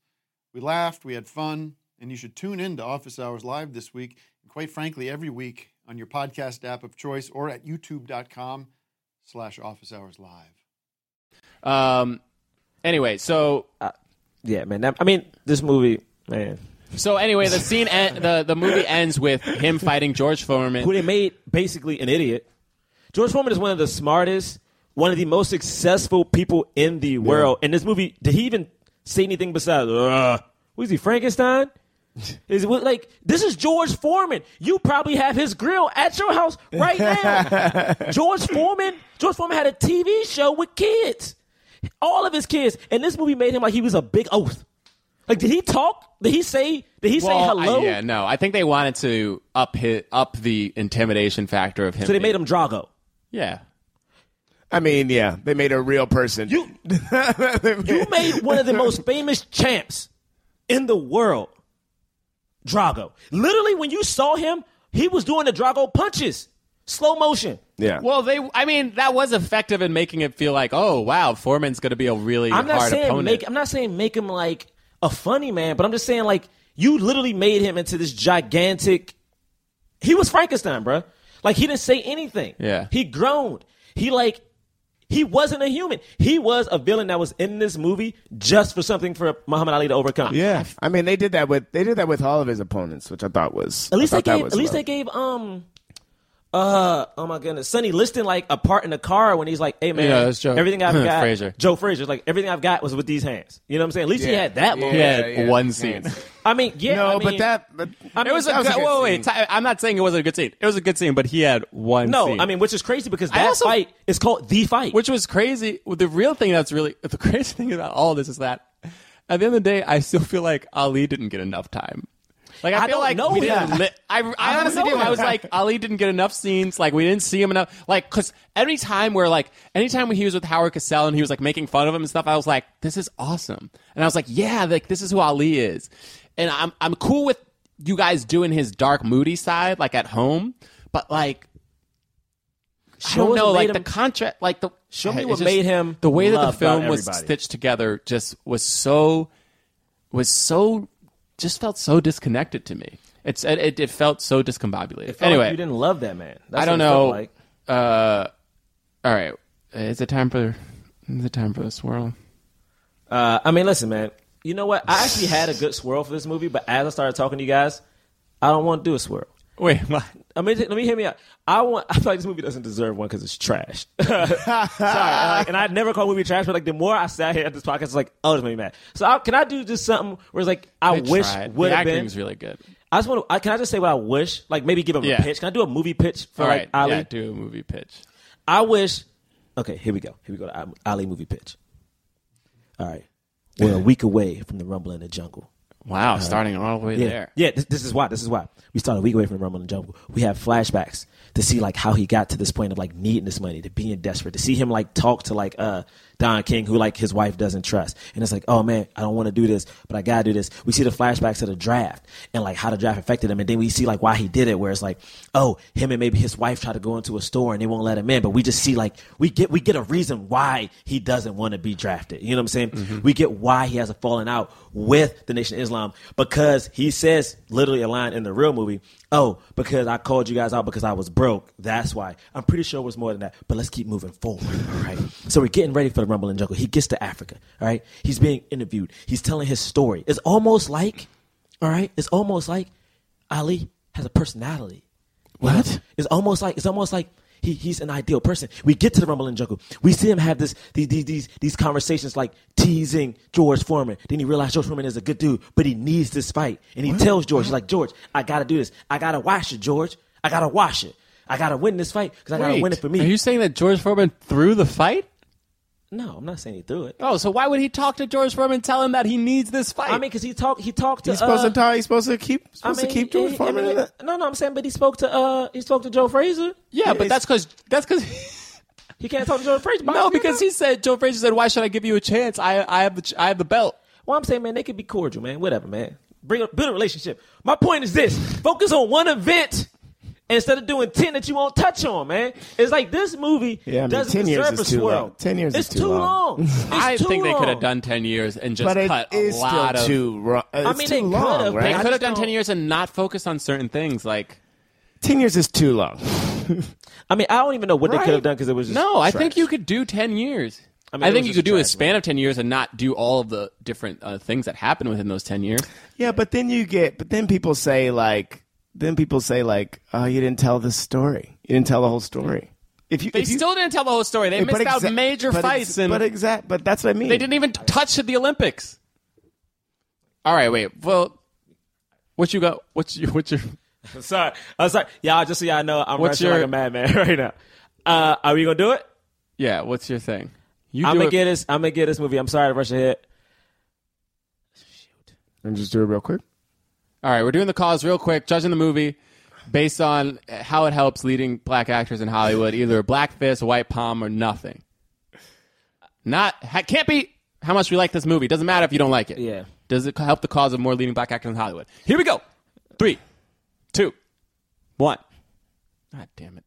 We laughed, we had fun, and you should tune in to Office Hours Live this week, and quite frankly, every week on your podcast app of choice or at youtube.com slash Office Hours Live. Um, anyway, so... Uh, yeah, man. That, I mean, this movie, man... So anyway, the scene, en- the the movie ends with him fighting George Foreman, who they made basically an idiot. George Foreman is one of the smartest, one of the most successful people in the yeah. world. And this movie, did he even say anything besides, "Who's he, Frankenstein?" Is like this is George Foreman. You probably have his grill at your house right now. George Foreman, George Foreman had a T V show with kids, all of his kids, and this movie made him like he was a big oath. Like, did he talk? Did he say? Did he well, say hello? I, yeah, no. I think they wanted to up his, up the intimidation factor of him. So they being, made him Drago. Yeah. I mean, yeah, they made a real person. You, you made one of the most famous champs in the world, Drago. Literally, when you saw him, he was doing the Drago punches, slow motion. Yeah. Well, they. I mean, that was effective in making it feel like, oh wow, Foreman's going to be a really I'm not hard saying opponent. Make, I'm not saying make him like. A funny man, but I'm just saying, like, you literally made him into this gigantic... He was Frankenstein, bro. Like, he didn't say anything. Yeah. He groaned. He, like, he wasn't a human. He was a villain that was in this movie just for something for Muhammad Ali to overcome. Yeah. I mean, they did that with they did that with all of his opponents, which I thought was... At least, they gave, at least they gave, um... Uh, oh my goodness. Sonny Liston, like, a part in the car when he's like, hey, man, yeah, Joe. everything I've got, Frazier. Joe Frazier, like, everything I've got was with these hands. You know what I'm saying? At least yeah. he had that moment. Yeah, he had yeah, one yeah. scene. I mean, yeah. No, I mean, but that, but I mean, it was that a, was a good whoa, wait, wait, I'm not saying it wasn't a good scene. It was a good scene, but he had one no, scene. No, I mean, which is crazy because that also, fight is called The Fight. Which was crazy. The real thing that's really, the crazy thing about all this is that at the end of the day, I still feel like Ali didn't get enough time. Like I, I feel like know we didn't li- I, I, I honestly do. I was like, Ali didn't get enough scenes. Like we didn't see him enough. Like because any time where like any time when he was with Howard Cosell and he was like making fun of him and stuff, I was like, this is awesome. And I was like, yeah, like this is who Ali is. And I'm I'm cool with you guys doing his dark, moody side like at home, but like show I don't know, like him, the contract, like the show me what just, made him the way that the film was stitched together just was so was so. Just felt so disconnected to me. It's it, it felt so discombobulated. It felt anyway, like you didn't love that man. That's I don't what it know. Like. Uh, all right, is it time for is it time for the swirl? Uh, I mean, listen, man. You know what? I actually had a good swirl for this movie, but as I started talking to you guys, I don't want to do a swirl. Wait, what? I mean, let me hear me out. I want. I feel like this movie doesn't deserve one because it's trash. Sorry, uh, and I never call movie trash, but like the more I sat here at this podcast, it's like, oh, this made me mad. So I, can I do just something where it's like I they wish would have been? The acting was really good. I just want to. I, can I just say what I wish? Like maybe give him yeah. a pitch. Can I do a movie pitch for All like right. Ali? Yeah, do a movie pitch. I wish. Okay, here we go. Here we go to Ali movie pitch. All right, we're a week away from the Rumble in the Jungle. Wow, uh, starting all the way yeah, there. Yeah, this, this is why. This is why. We start a week away from Rumble in the Jungle. We have flashbacks to see, like, how he got to this point of, like, needing this money, to being desperate, to see him, like, talk to, like, uh, Don King, who, like, his wife doesn't trust. And it's like, oh, man, I don't want to do this, but I got to do this. We see the flashbacks to the draft and, like, how the draft affected him. And then we see, like, why he did it, where it's like, oh, him and maybe his wife try to go into a store and they won't let him in. But we just see, like, we get we get a reason why he doesn't want to be drafted. You know what I'm saying? Mm-hmm. We get why he has a falling out with the Nation of Islam because he says literally a line in the real movie, oh, because I called you guys out because I was broke. That's why. I'm pretty sure it was more than that, but let's keep moving forward, all right? So we're getting ready for the Rumble in the Jungle. He gets to Africa, all right? He's being interviewed. He's telling his story. It's almost like, all right? It's almost like Ali has a personality. What? You know? It's almost like, it's almost like he, he's an ideal person. We get to the Rumble in the Jungle. We see him have this these, these, these conversations like teasing George Foreman. Then he realizes George Foreman is a good dude, but he needs this fight. And he what? tells George, he's like, George, I got to do this. I got to watch it, George. I got to watch it. I got to win this fight because I got to win it for me. Are you saying that George Foreman threw the fight? No, I'm not saying he threw it. Oh, so why would he talk to George Foreman and tell him that he needs this fight? I mean, because he talked he talked to... He's supposed, uh, to, talk, he's supposed to keep supposed I mean, to keep George he, Foreman I mean, in that? No, no, I'm saying, but he spoke to uh, he spoke to Joe Frazier. Yeah, yeah but that's because... That's because he can't talk to Joe Frazier. No, because he said... Joe Frazier said, why should I give you a chance? I I have the, I have the belt. Well, I'm saying, man, they could be cordial, man. Whatever, man. Bring up, build a relationship. My point is this. Focus on one event... instead of doing ten that you won't touch on, man. It's like this movie yeah, I mean, doesn't deserve a swirl. ten years is too long. It's too long. I think they could have done ten years and just but cut a lot of... Too uh, it's I mean, too they long, could have. Right? They could have done ten years and not focus on certain things. Like ten years is too long. I mean, I don't even know what right? they could have done because it was just No, trash. I think you could do ten years. I, mean, I think you could do a span of ten years and not do all of the different uh, things that happen within those ten years. Yeah, but then you get, but then people say like, then people say like, oh, you didn't tell the story. You didn't tell the whole story. If you, they if you, still didn't tell the whole story. They missed exa- out major fights. Ex- and but exact, but that's what I mean. They didn't even touch the Olympics. All right, wait. Well, what you got? What's your, what's your? I'm sorry. I'm sorry. Y'all, just so y'all know, I'm rushing your... like a madman right now. Uh, are we going to do it? Yeah, what's your thing? You I'm gonna it. get this. I'm gonna get this movie. I'm sorry to rush ahead. Shoot. And just do it real quick. All right, we're doing the cause real quick. Judging the movie based on how it helps leading black actors in Hollywood, either a black fist, a white palm, or nothing. Not can't be how much we like this movie. Doesn't matter if you don't like it. Yeah. Does it help the cause of more leading black actors in Hollywood? Here we go. Three, two, one. God damn it.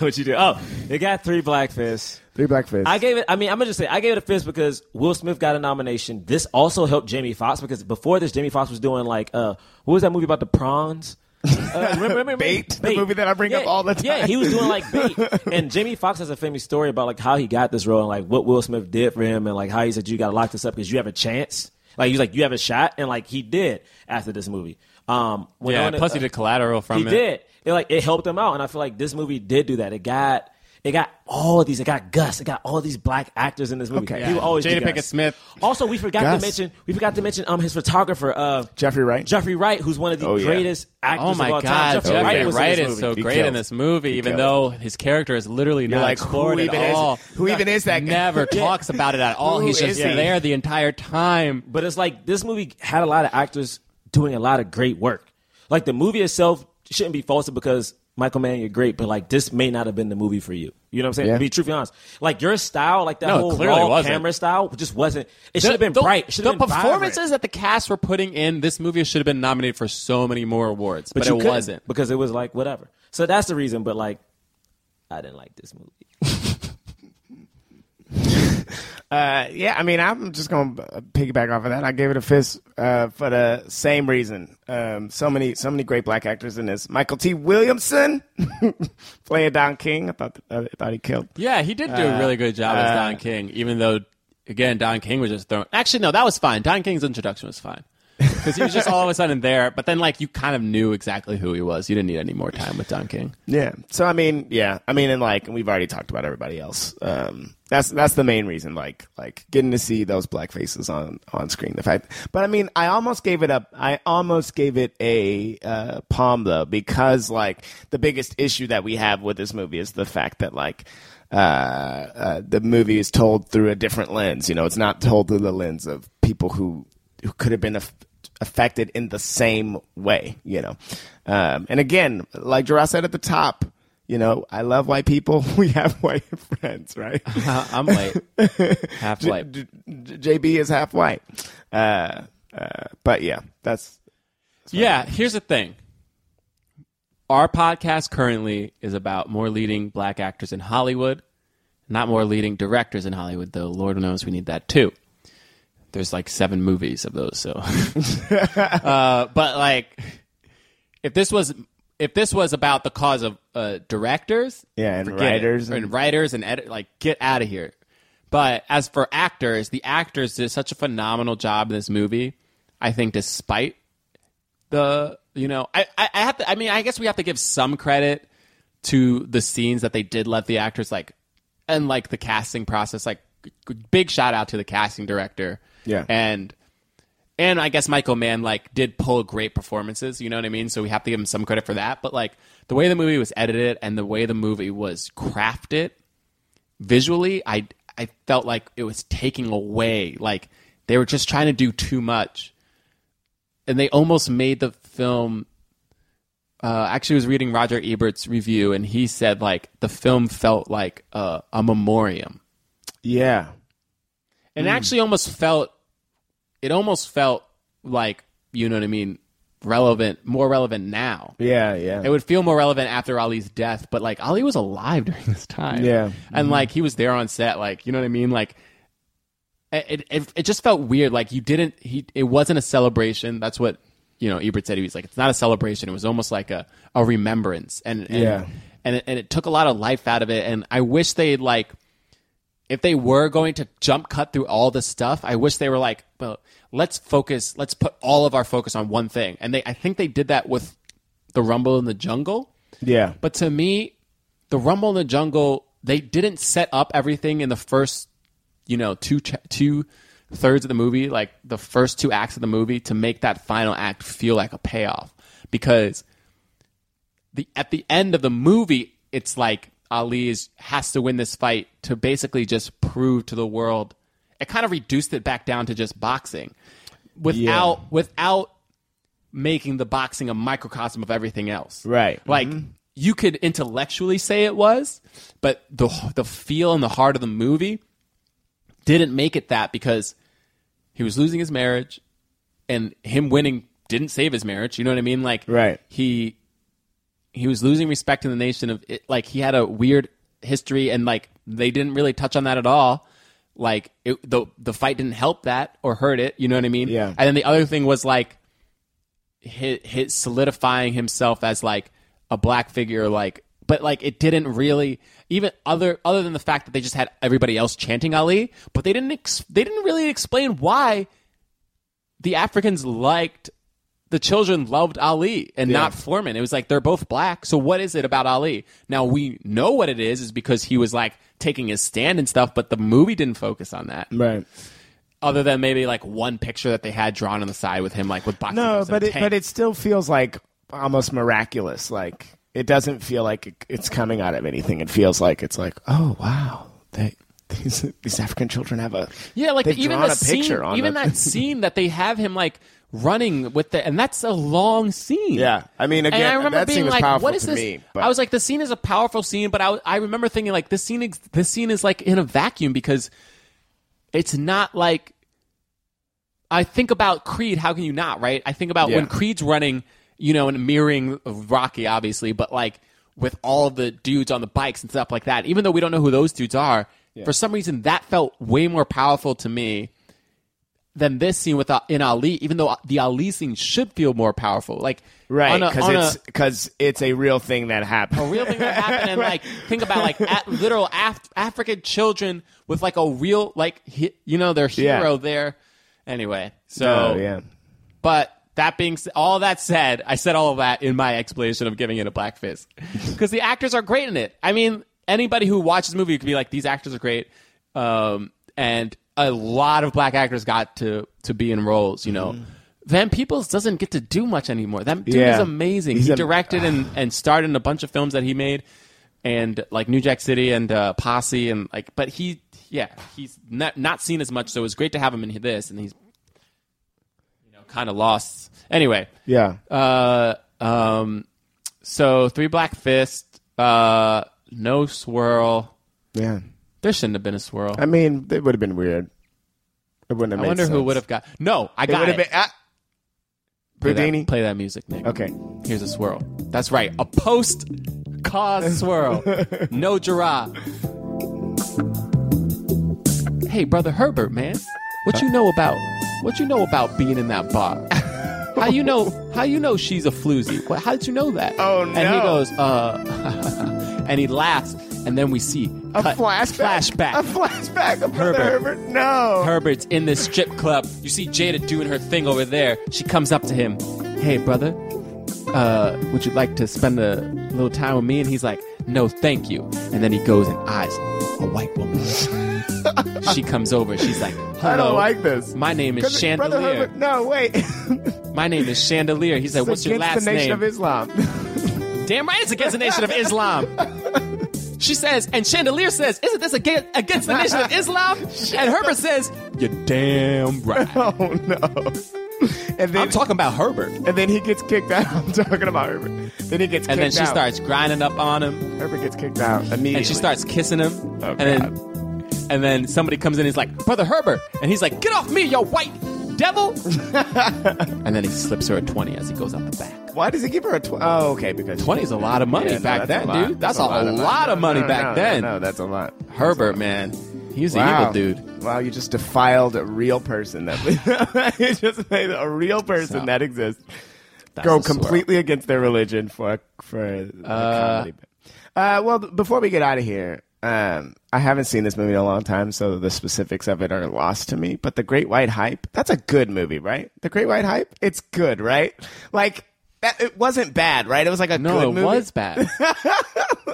What you do? Oh, it got three black fists. Three black fists. I gave it. I mean, I'm gonna just say I gave it a fist because Will Smith got a nomination. This also helped Jamie Foxx because before this, Jamie Foxx was doing like, uh, what was that movie about the prawns? Uh, remember, remember, Bait, Bait, the movie that I bring yeah, up all the time. Yeah, he was doing like Bait. And Jamie Foxx has a famous story about like how he got this role and like what Will Smith did for him and like how he said you got to lock this up because you have a chance. Like he was like you have a shot and like he did after this movie. Um, when yeah. It, plus he did Collateral from he it. He did. It like it helped him out, and I feel like this movie did do that. It got it got all of these. It got Gus. It got all these black actors in this movie. Okay, yeah. He would always Jada Pinkett Smith. Also, we forgot Gus. to mention we forgot to mention um his photographer uh Jeffrey Wright. Jeffrey Wright, who's one of the oh, greatest yeah. actors oh, my of all God. time. Jeffrey oh, Wright, Wright, was Wright is so he great killed. in this movie, he even killed. though his character is literally You're not like, explored at all. Is, who even is that guy? Never talks about it at all. Who He's just he? there the entire time. But it's like this movie had a lot of actors doing a lot of great work. Like the movie itself shouldn't be falsehood because Michael Mann, you're great, but like this may not have been the movie for you. You know what I'm saying? Yeah. To be truthfully honest, like your style, like that no, whole raw wasn't. camera style, just wasn't. It should have been the, bright. It the been performances vibrant. that the cast were putting in this movie should have been nominated for so many more awards, but, but it wasn't because it was like whatever. So that's the reason. But like, I didn't like this movie. uh, yeah, I mean, I'm just gonna piggyback off of that. I gave it a fist. Uh, for the same reason. Um, so many so many great black actors in this. Michael T. Williamson playing Don King. I thought I thought he killed. Yeah, he did do uh, a really good job uh, as Don King, even though, again, Don King was just thrown. Actually, no, that was fine. Don King's introduction was fine. Because he was just all of a sudden there. But then, like, you kind of knew exactly who he was. You didn't need any more time with Don King. Yeah. So, I mean, yeah. I mean, and, like, we've already talked about everybody else. Um, that's that's the main reason, like, like getting to see those black faces on, on screen. The fact, But, I mean, I almost gave it a, I almost gave it a uh, palm, though, because, like, the biggest issue that we have with this movie is the fact that, like, uh, uh, the movie is told through a different lens. You know, it's not told through the lens of people who... who could have been af- affected in the same way, you know. Um, and again, like Jarrell said at the top, you know, I love white people. We have white friends, right? Uh, I'm white. Half white. J- J- JB is half white. Uh, uh, but, yeah, that's... that's yeah, I mean. Here's the thing. Our podcast currently is about more leading black actors in Hollywood, not more leading directors in Hollywood, though Lord knows we need that too. There's like seven movies of those, so. uh, but like, if this was if this was about the cause of uh, directors, yeah, and writers, and, and writers and edit, like, get out of here. But as for actors, the actors did such a phenomenal job in this movie. I think, despite the you know, I, I I have to. I mean, I guess we have to give some credit to the scenes that they did let the actors like, and like the casting process. Like, big shout out to the casting director. Yeah, and and I guess Michael Mann like did pull great performances. You know what I mean? So we have to give him some credit for that. But like the way the movie was edited and the way the movie was crafted visually, I I felt like it was taking away. Like they were just trying to do too much, and they almost made the film. Uh, actually, I was reading Roger Ebert's review, and he said like the film felt like uh, a memoriam. Yeah. And it actually almost felt, it almost felt like, you know what I mean, relevant, more relevant now. Yeah, yeah. It would feel more relevant after Ali's death, but like Ali was alive during this time. Yeah, and mm-hmm. like he was there on set, like you know what I mean, like. It, it it just felt weird. Like you didn't. He it wasn't a celebration. That's what you know. Ebert said he was like, it's not a celebration. It was almost like a, a remembrance. And, and yeah, and it, and it took a lot of life out of it. And I wish they like, if they were going to jump cut through all this stuff, I wish they were like, well, let's focus. Let's put all of our focus on one thing. And they, I think they did that with the Rumble in the Jungle. Yeah. But to me, the Rumble in the Jungle, they didn't set up everything in the first. You know, two two thirds of the movie, like the first two acts of the movie, to make that final act feel like a payoff. Because the at the end of the movie, it's like Ali is, has to win this fight to basically just prove to the world. It kind of reduced it back down to just boxing, without yeah. without making the boxing a microcosm of everything else. Right, like. Mm-hmm. You could intellectually say it was, but the the feel and the heart of the movie didn't make it that, because he was losing his marriage, and him winning didn't save his marriage. You know what I mean? Like, right. he he was losing respect in the nation of it, like he had a weird history, and like they didn't really touch on that at all. Like it, the the fight didn't help that or hurt it. You know what I mean? Yeah. And then the other thing was like his, his solidifying himself as like a black figure, like. But like it didn't really, even other other than the fact that they just had everybody else chanting Ali, but they didn't ex- they didn't really explain why the Africans liked, the children loved Ali and yeah. not Foreman. It was like, they're both black, so what is it about Ali? Now we know what it is, is because he was like taking his stand and stuff, but the movie didn't focus on that. Right. Other than maybe like one picture that they had drawn on the side with him, like with boxing gloves and a tank. No, but it, but it still feels like almost miraculous, like. It doesn't feel like it's coming out of anything. It feels like it's like, oh wow, they, these these African children have a yeah, like they've even drawn a scene, picture on even a, that scene that they have him like running with the, and that's a long scene. Yeah, I mean, again, and I remember that being scene was like, powerful what is to this? Me. But. I was like, the scene is a powerful scene, but I I remember thinking like this scene this scene is like in a vacuum, because it's not like, I think about Creed. How can you not, right? I think about yeah. when Creed's running. You know, and mirroring Rocky, obviously, but like with all the dudes on the bikes and stuff like that, even though we don't know who those dudes are, yeah. for some reason that felt way more powerful to me than this scene with in Ali, even though the Ali scene should feel more powerful. Like, right, because it's, 'cause it's a real thing that happened. A real thing that happened, and like, think about like at, literal Af- African children with like a real, like, he, you know, their hero yeah. there. Anyway, so, oh, yeah. But. That being all that said, I said all of that in my explanation of giving it a black fist, because the actors are great in it. I mean, anybody who watches the movie could be like, these actors are great, um, and a lot of black actors got to to be in roles. You know, mm. Van Peebles doesn't get to do much anymore. That dude yeah. is amazing. He's he directed a- and and starred in a bunch of films that he made, and like New Jack City and uh, Posse and like. But he, yeah, he's not not seen as much. So it was great to have him in this, and he's. Kind of lost. Anyway. Yeah. Uh, um, so three black fists, uh, no swirl. Yeah. There shouldn't have been a swirl. I mean, it would have been weird. It wouldn't have I made wonder sense. Who would have got. No, I it got it. Been, uh, play, that, play that music, Nick. Okay. Here's a swirl. That's right. A post cause swirl. No Gerard. Hey, Brother Herbert, man. What you know about what you know about being in that bar? How you know how you know she's a floozy? Well, how did you know that? Oh no! And he goes, uh, and he laughs, and then we see a cut, flashback, flashback, a flashback of Herbert. Herbert. No, Herbert's in this strip club. You see Jada doing her thing over there. She comes up to him, hey brother, uh, would you like to spend a little time with me? And he's like, no, thank you. And then he goes and eyes a white woman. She comes over. She's like, hello. I don't like this. My name is Chandelier. Herbert, no, wait. My name is Chandelier. He's like, it's what's your last name? Against the Nation name? of Islam. Damn right it's against the Nation of Islam. She says, and Chandelier says, isn't this against, against the Nation of Islam? And Herbert says, you're damn right. Oh, no. And then, I'm talking about Herbert. And then he gets kicked out. I'm talking about Herbert. Then he gets kicked out. And then she out. starts grinding up on him. Herbert gets kicked out immediately. And she starts kissing him. Oh, and God. then... And then somebody comes in and is like, Brother Herbert. And he's like, get off me, you white devil. And then he slips her a twenty as he goes out the back. Why does he give her a twenty? Oh, okay, because twenty is a lot of money yeah, back no, then, dude. That's, that's a lot, lot, lot of money no, back no, then. No, no, that's a lot. That's Herbert, a lot. man, he's wow. an evil dude. Wow, you just defiled a real person. That you just made a real person so, that exists go completely swirl. against their religion for for a uh, comedy bit. Uh, well, before we get out of here, um, I haven't seen this movie in a long time, so the specifics of it are lost to me. But The Great White Hype, that's a good movie, right? The Great White Hype, it's good, right? Like, that, it wasn't bad, right? It was like a no, good movie. No, it was bad.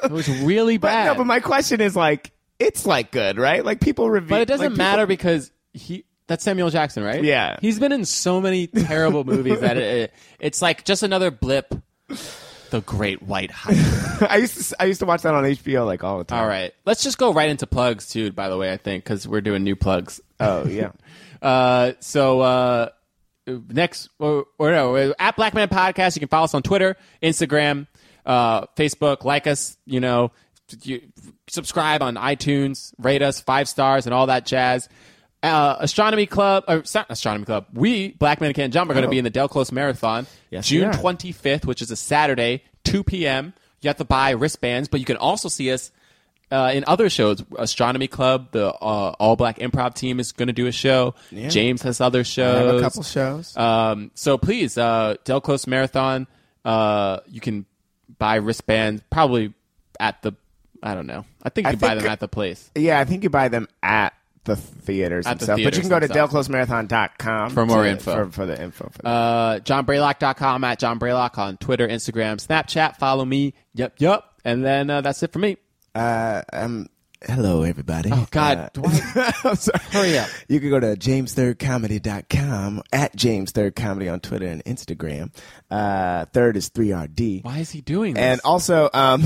It was really bad. But, no, but my question is, like, it's, like, good, right? Like, people review... But it doesn't like, matter people... because he... That's Samuel Jackson, right? Yeah. He's been in so many terrible movies that it, it, it's, like, just another blip... The Great White Hype. I used to I used to watch that on H B O like all the time. All right, let's just go right into plugs too. By the way, I think because we're doing new plugs. Oh yeah. uh, so uh, next or, or no at Black Man Podcast, you can follow us on Twitter, Instagram, uh, Facebook. Like us, you know, you, subscribe on iTunes, rate us five stars and all that jazz. Uh, Astronomy Club, or Astronomy Club. We, Black Men Can't Jump, are going to oh. be in the Del Close Marathon, yes, June twenty-fifth, which is a Saturday, two p.m. You have to buy wristbands, but you can also see us uh, in other shows. Astronomy Club, the uh, All Black Improv team is going to do a show. Yeah. James has other shows. I have a couple shows. Um, so please, uh, Del Close Marathon. Uh, you can buy wristbands probably at the. I don't know. I think you I buy think, them at the place. Yeah, I think you buy them at. The theaters and stuff. The but you can go to del close marathon dot com for more to, info. For, for the info. For uh, john braylock dot com at John Braylock on Twitter, Instagram, Snapchat. Follow me. Yep, yep. And then uh, that's it for me. Uh, um, hello, everybody. Oh, God. Uh, I'm sorry. Hurry up. You can go to james third comedy dot com at james third comedy on Twitter and Instagram. Uh, third is three R D. Why is he doing this? And also, um,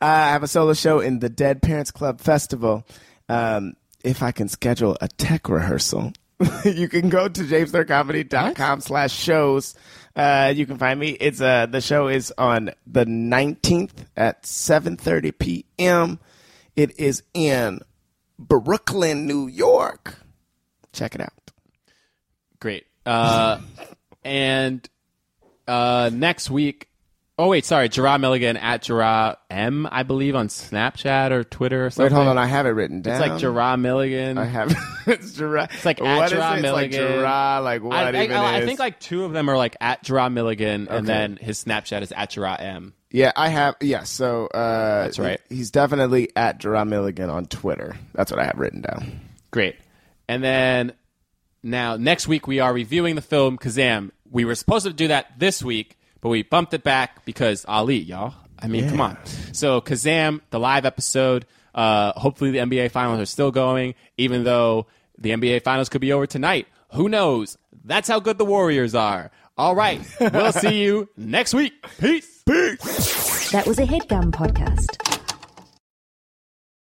I have a solo show in the Dead Parents Club Festival. Um, If I can schedule a tech rehearsal, you can go to james third comedy dot com slash shows. Uh, you can find me. It's uh, the show is on the nineteenth at seven thirty p.m. It is in Brooklyn, New York. Check it out. Great. Uh, and uh, next week. Oh, wait, sorry. Jerome Milligan at Jerome M, I believe, on Snapchat or Twitter or something. Wait, hold on. I have it written down. It's like Jerome Milligan. I have It's Jerome. It's like at Jerome it? Milligan. It's like Jerome, like what I, even I, I, is? I think like two of them are like at Jerome Milligan, okay. And then his Snapchat is at Jerome M. Yeah, I have. Yeah, so. Uh, That's right. He's definitely at Jerome Milligan on Twitter. That's what I have written down. Great. And then now next week we are reviewing the film Kazam. We were supposed to do that this week. But we bumped it back because Ali, y'all. I mean, yeah. Come on. So Kazam, the live episode. Uh, hopefully the N B A Finals are still going, even though the N B A Finals could be over tonight. Who knows? That's how good the Warriors are. All right. We'll see you next week. Peace. Peace. That was a HeadGum Podcast.